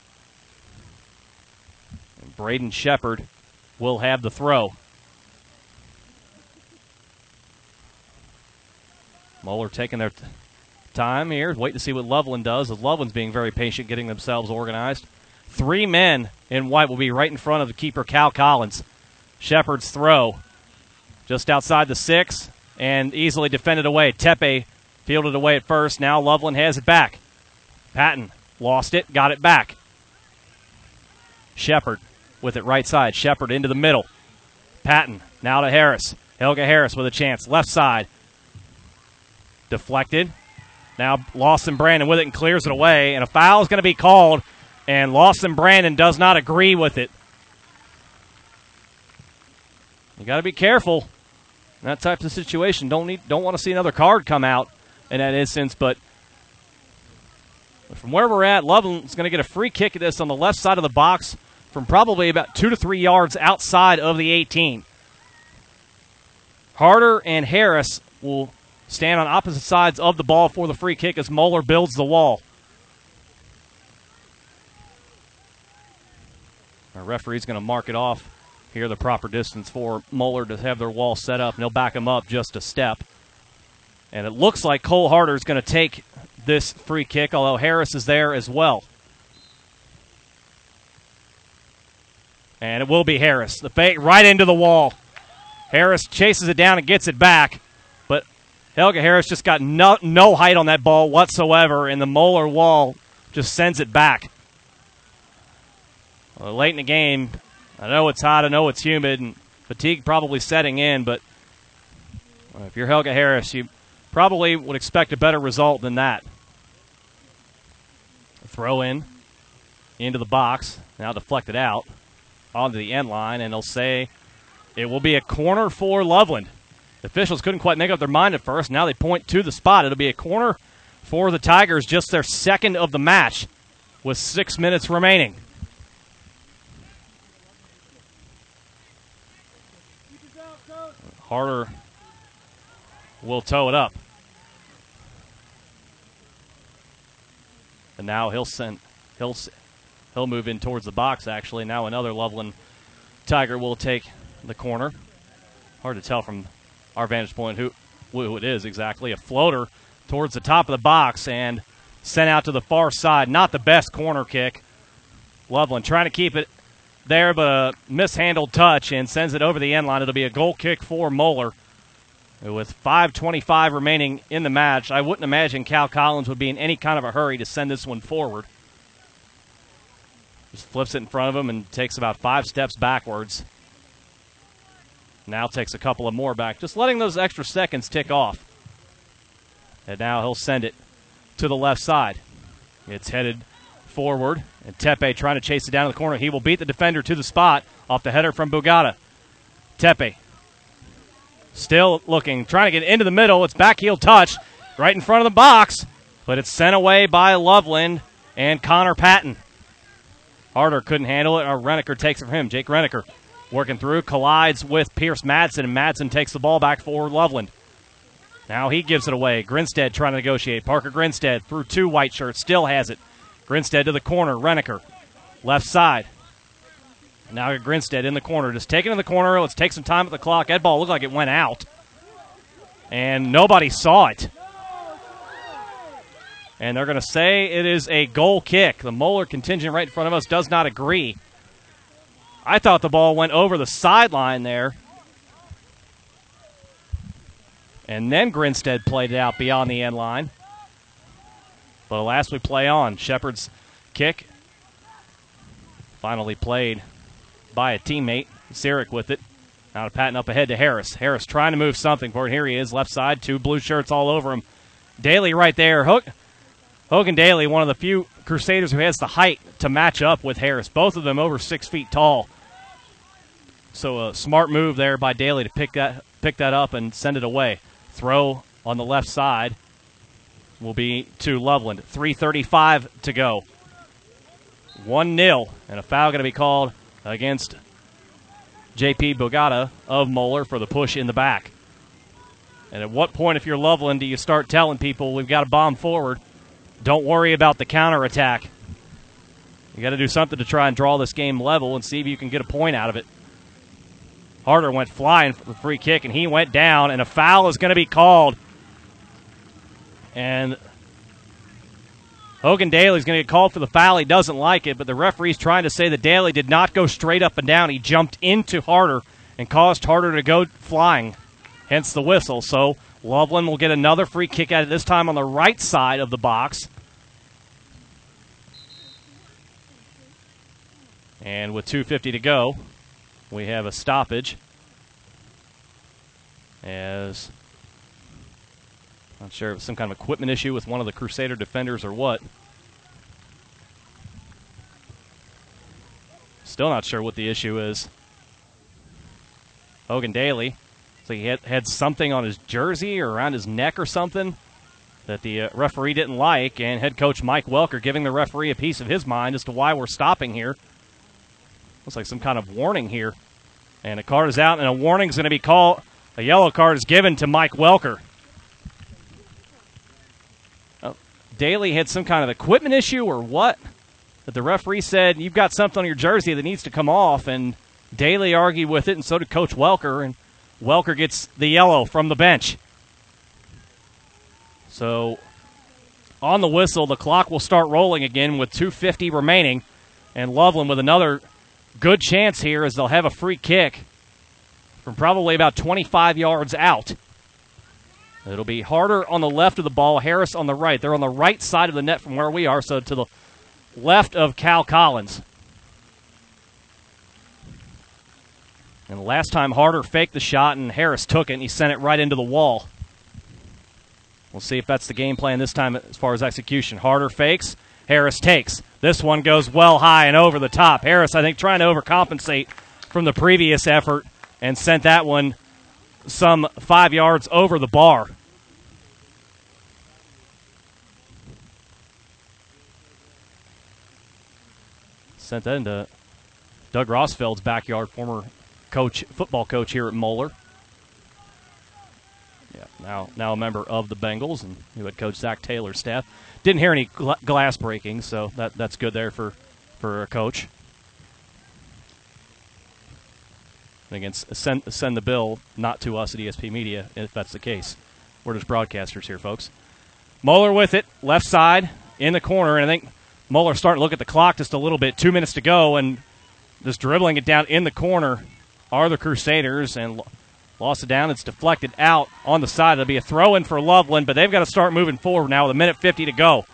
And Braden Shepherd will have the throw. Moeller taking their time here, waiting to see what Loveland does, as Loveland's being very patient, getting themselves organized. 3 men in white will be right in front of the keeper, Cal Collins. Shepherd's throw just outside the 6 and easily defended away. Tepe fielded away at first. Now Loveland has it back. Patton lost it, got it back. Shepherd with it right side. Shepherd into the middle. Patton now to Harris. Helga Harris with a chance. Left side. Deflected. Now Lawson Brandon with it and clears it away. And a foul is going to be called. And Lawson Brandon does not agree with it. You got to be careful in that type of situation. Don't want to see another card come out in that instance, but from where we're at, Loveland's going to get a free kick at this on the left side of the box from probably about 2 to 3 yards outside of the 18. Harder and Harris will stand on opposite sides of the ball for the free kick as Moeller builds the wall. Our referee's going to mark it off here, the proper distance for Moeller to have their wall set up, and they'll back him up just a step. And it looks like Cole Harder's going to take this free kick, although Harris is there as well. And it will be Harris. The fake right into the wall. Harris chases it down and gets it back. But Helga Harris just got no height on that ball whatsoever, and the Moeller wall just sends it back. Well, late in the game, I know it's hot, I know it's humid, and fatigue probably setting in, but if you're Helga Harris, you probably would expect a better result than that. A throw in into the box, now deflected out onto the end line, and they'll say it will be a corner for Loveland. The officials couldn't quite make up their mind at first. Now they point to the spot. It'll be a corner for the Tigers, just their second of the match with 6 minutes remaining. Harder will toe it up. And now he'll move in towards the box, actually. Now another Loveland Tiger will take the corner. Hard to tell from our vantage point who it is exactly. A floater towards the top of the box and sent out to the far side. Not the best corner kick. Loveland trying to keep it there, but a mishandled touch and sends it over the end line. It'll be a goal kick for Moeller. With 5:25 remaining in the match, I wouldn't imagine Cal Collins would be in any kind of a hurry to send this one forward. Just flips it in front of him and takes about 5 steps backwards. Now takes a couple of more back, just letting those extra seconds tick off. And now he'll send it to the left side. It's headed forward, and Tepe trying to chase it down to the corner. He will beat the defender to the spot off the header from Bugatta. Tepe still looking, trying to get into the middle. It's back-heel touch right in front of the box, but it's sent away by Loveland and Connor Patton. Harder couldn't handle it. Renneker takes it from him. Jake Renneker working through, collides with Pierce Madsen, and Madsen takes the ball back for Loveland. Now he gives it away. Grinstead trying to negotiate. Parker Grinstead through 2 white shirts, still has it. Grinstead to the corner. Renneker left side. Now Grinstead in the corner. Just taken in the corner. Let's take some time at the clock. That ball looked like it went out. And nobody saw it. And they're going to say it is a goal kick. The Moeller contingent right in front of us does not agree. I thought the ball went over the sideline there. And then Grinstead played it out beyond the end line. But alas, we play on. Shepherd's kick finally played by a teammate. Sirik with it. Now to Patton up ahead to Harris. Harris trying to move something for it. Here he is, left side. 2 blue shirts all over him. Daly right there. Hogan Daly, one of the few Crusaders who has the height to match up with Harris. Both of them over 6 feet tall. So a smart move there by Daly to pick that up and send it away. Throw on the left side will be to Loveland. 3:35 to go. 1-0, and a foul going to be called against J.P. Bugatta of Moeller for the push in the back. And at what point, if you're Loveland, do you start telling people, we've got to bomb forward? Don't worry about the counterattack. You got to do something to try and draw this game level and see if you can get a point out of it. Harder went flying for the free kick, and he went down, and a foul is going to be called. And Hogan Daly's going to get called for the foul. He doesn't like it, but the referee's trying to say that Daly did not go straight up and down. He jumped into Harder and caused Harder to go flying, hence the whistle. So Loveland will get another free kick at it, this time on the right side of the box. And with 2:50 to go, we have a stoppage. As not sure if it's some kind of equipment issue with one of the Crusader defenders or what. Still not sure what the issue is. Hogan Daly, so he had something on his jersey or around his neck or something that the referee didn't like, and head coach Mike Welker giving the referee a piece of his mind as to why we're stopping here. Looks like some kind of warning here. And a card is out, and a warning is going to be called. A yellow card is given to Mike Welker. Daly had some kind of equipment issue or what? That the referee said, you've got something on your jersey that needs to come off, and Daly argued with it, and so did Coach Welker, and Welker gets the yellow from the bench. So on the whistle, the clock will start rolling again with 2:50 remaining. And Loveland with another good chance here as they'll have a free kick from probably about 25 yards out. It'll be Harder on the left of the ball, Harris on the right. They're on the right side of the net from where we are, so to the left of Cal Collins. And last time Harder faked the shot and Harris took it and he sent it right into the wall. We'll see if that's the game plan this time as far as execution. Harder fakes, Harris takes. This one goes well high and over the top. Harris, I think, trying to overcompensate from the previous effort and sent that one some 5 yards over the bar. Sent that into Doug Rosfeld's backyard, former coach, football coach here at Moeller. Yeah, now a member of the Bengals and who had coached Zach Taylor's staff. Didn't hear any glass breaking, so that's good there for a coach. And again, send the bill not to us at ESP Media if that's the case. We're just broadcasters here, folks. Moeller with it, left side, in the corner, and I think Moeller starting to look at the clock just a little bit. 2 minutes to go, and just dribbling it down in the corner are the Crusaders, and lost it down. It's deflected out on the side. It'll be a throw-in for Loveland, but they've got to start moving forward now with 1:50 to go.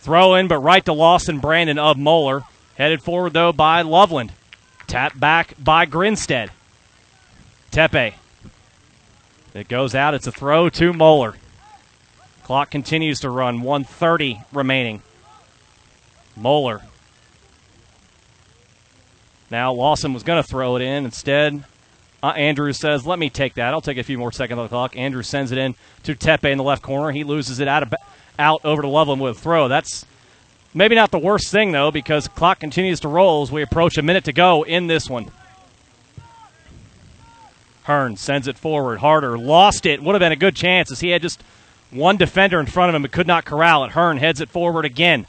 Throw-in, but right to Lawson Brandon of Moeller. Headed forward, though, by Loveland. Tap back by Grinstead. Tepe. It goes out. It's a throw to Moeller. Clock continues to run. 1:30 remaining. Moeller. Now Lawson was going to throw it in. Instead, Andrews says, let me take that. I'll take a few more seconds on the clock. Andrews sends it in to Tepe in the left corner. He loses it out over to Loveland with a throw. That's maybe not the worst thing, though, because clock continues to roll as we approach a minute to go in this one. Hearn sends it forward. Harder lost it. Would have been a good chance as he had just one defender in front of him but could not corral it. Hearn heads it forward again.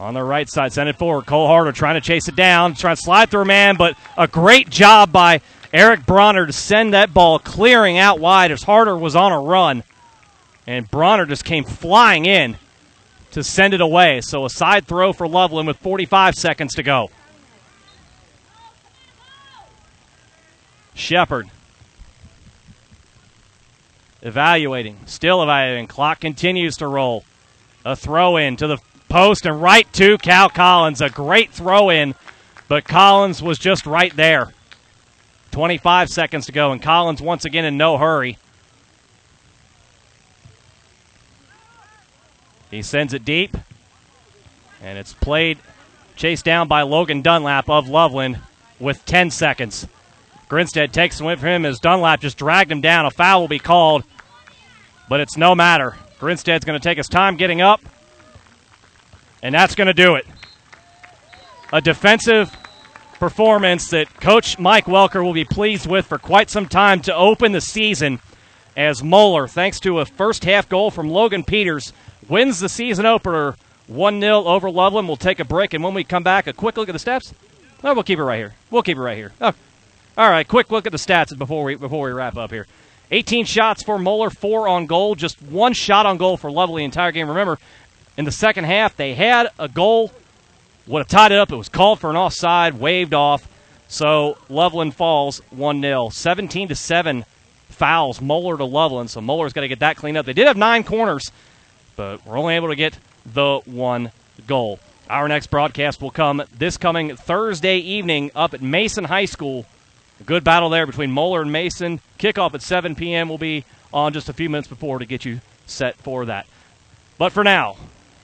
On the right side, send it forward. Cole Harder trying to chase it down, trying to slide through a man, but a great job by Eric Bronner to send that ball clearing out wide as Harder was on a run. And Bronner just came flying in to send it away. So a side throw for Loveland with 45 seconds to go. Shepherd still evaluating. Clock continues to roll. A throw in to the post and right to Cal Collins. A great throw in, but Collins was just right there. 25 seconds to go, and Collins once again in no hurry. He sends it deep, and it's chased down by Logan Dunlap of Loveland with 10 seconds. Grinstead takes away from him as Dunlap just dragged him down. A foul will be called, but it's no matter. Grinstead's going to take his time getting up. And that's going to do it. A defensive performance that Coach Mike Welker will be pleased with for quite some time to open the season as Moeller, thanks to a first-half goal from Logan Peters, wins the season opener 1-0 over Loveland. We'll take a break, and when we come back, a quick look at the steps. No, we'll keep it right here. Oh. All right, quick look at the stats before we wrap up here. 18 shots for Moeller, 4 on goal, just one shot on goal for Loveland the entire game. Remember, in the second half, they had a goal, would have tied it up. It was called for an offside, waved off. So Loveland falls 1-0. 17-7 fouls, Moeller to Loveland. So Moeller's got to get that cleaned up. They did have 9 corners, but we're only able to get the one goal. Our next broadcast will come this coming Thursday evening up at Mason High School. A good battle there between Moeller and Mason. Kickoff at 7 p.m. will be on just a few minutes before to get you set for that. But for now,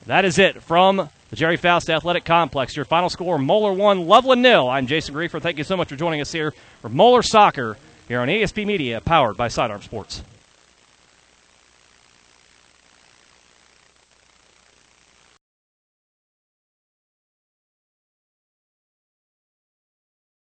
that is it from the Jerry Faust Athletic Complex. Your final score, Moeller 1, Loveland 0. I'm Jason Griefer. Thank you so much for joining us here for Moeller Soccer here on ESP Media, powered by Sidearm Sports.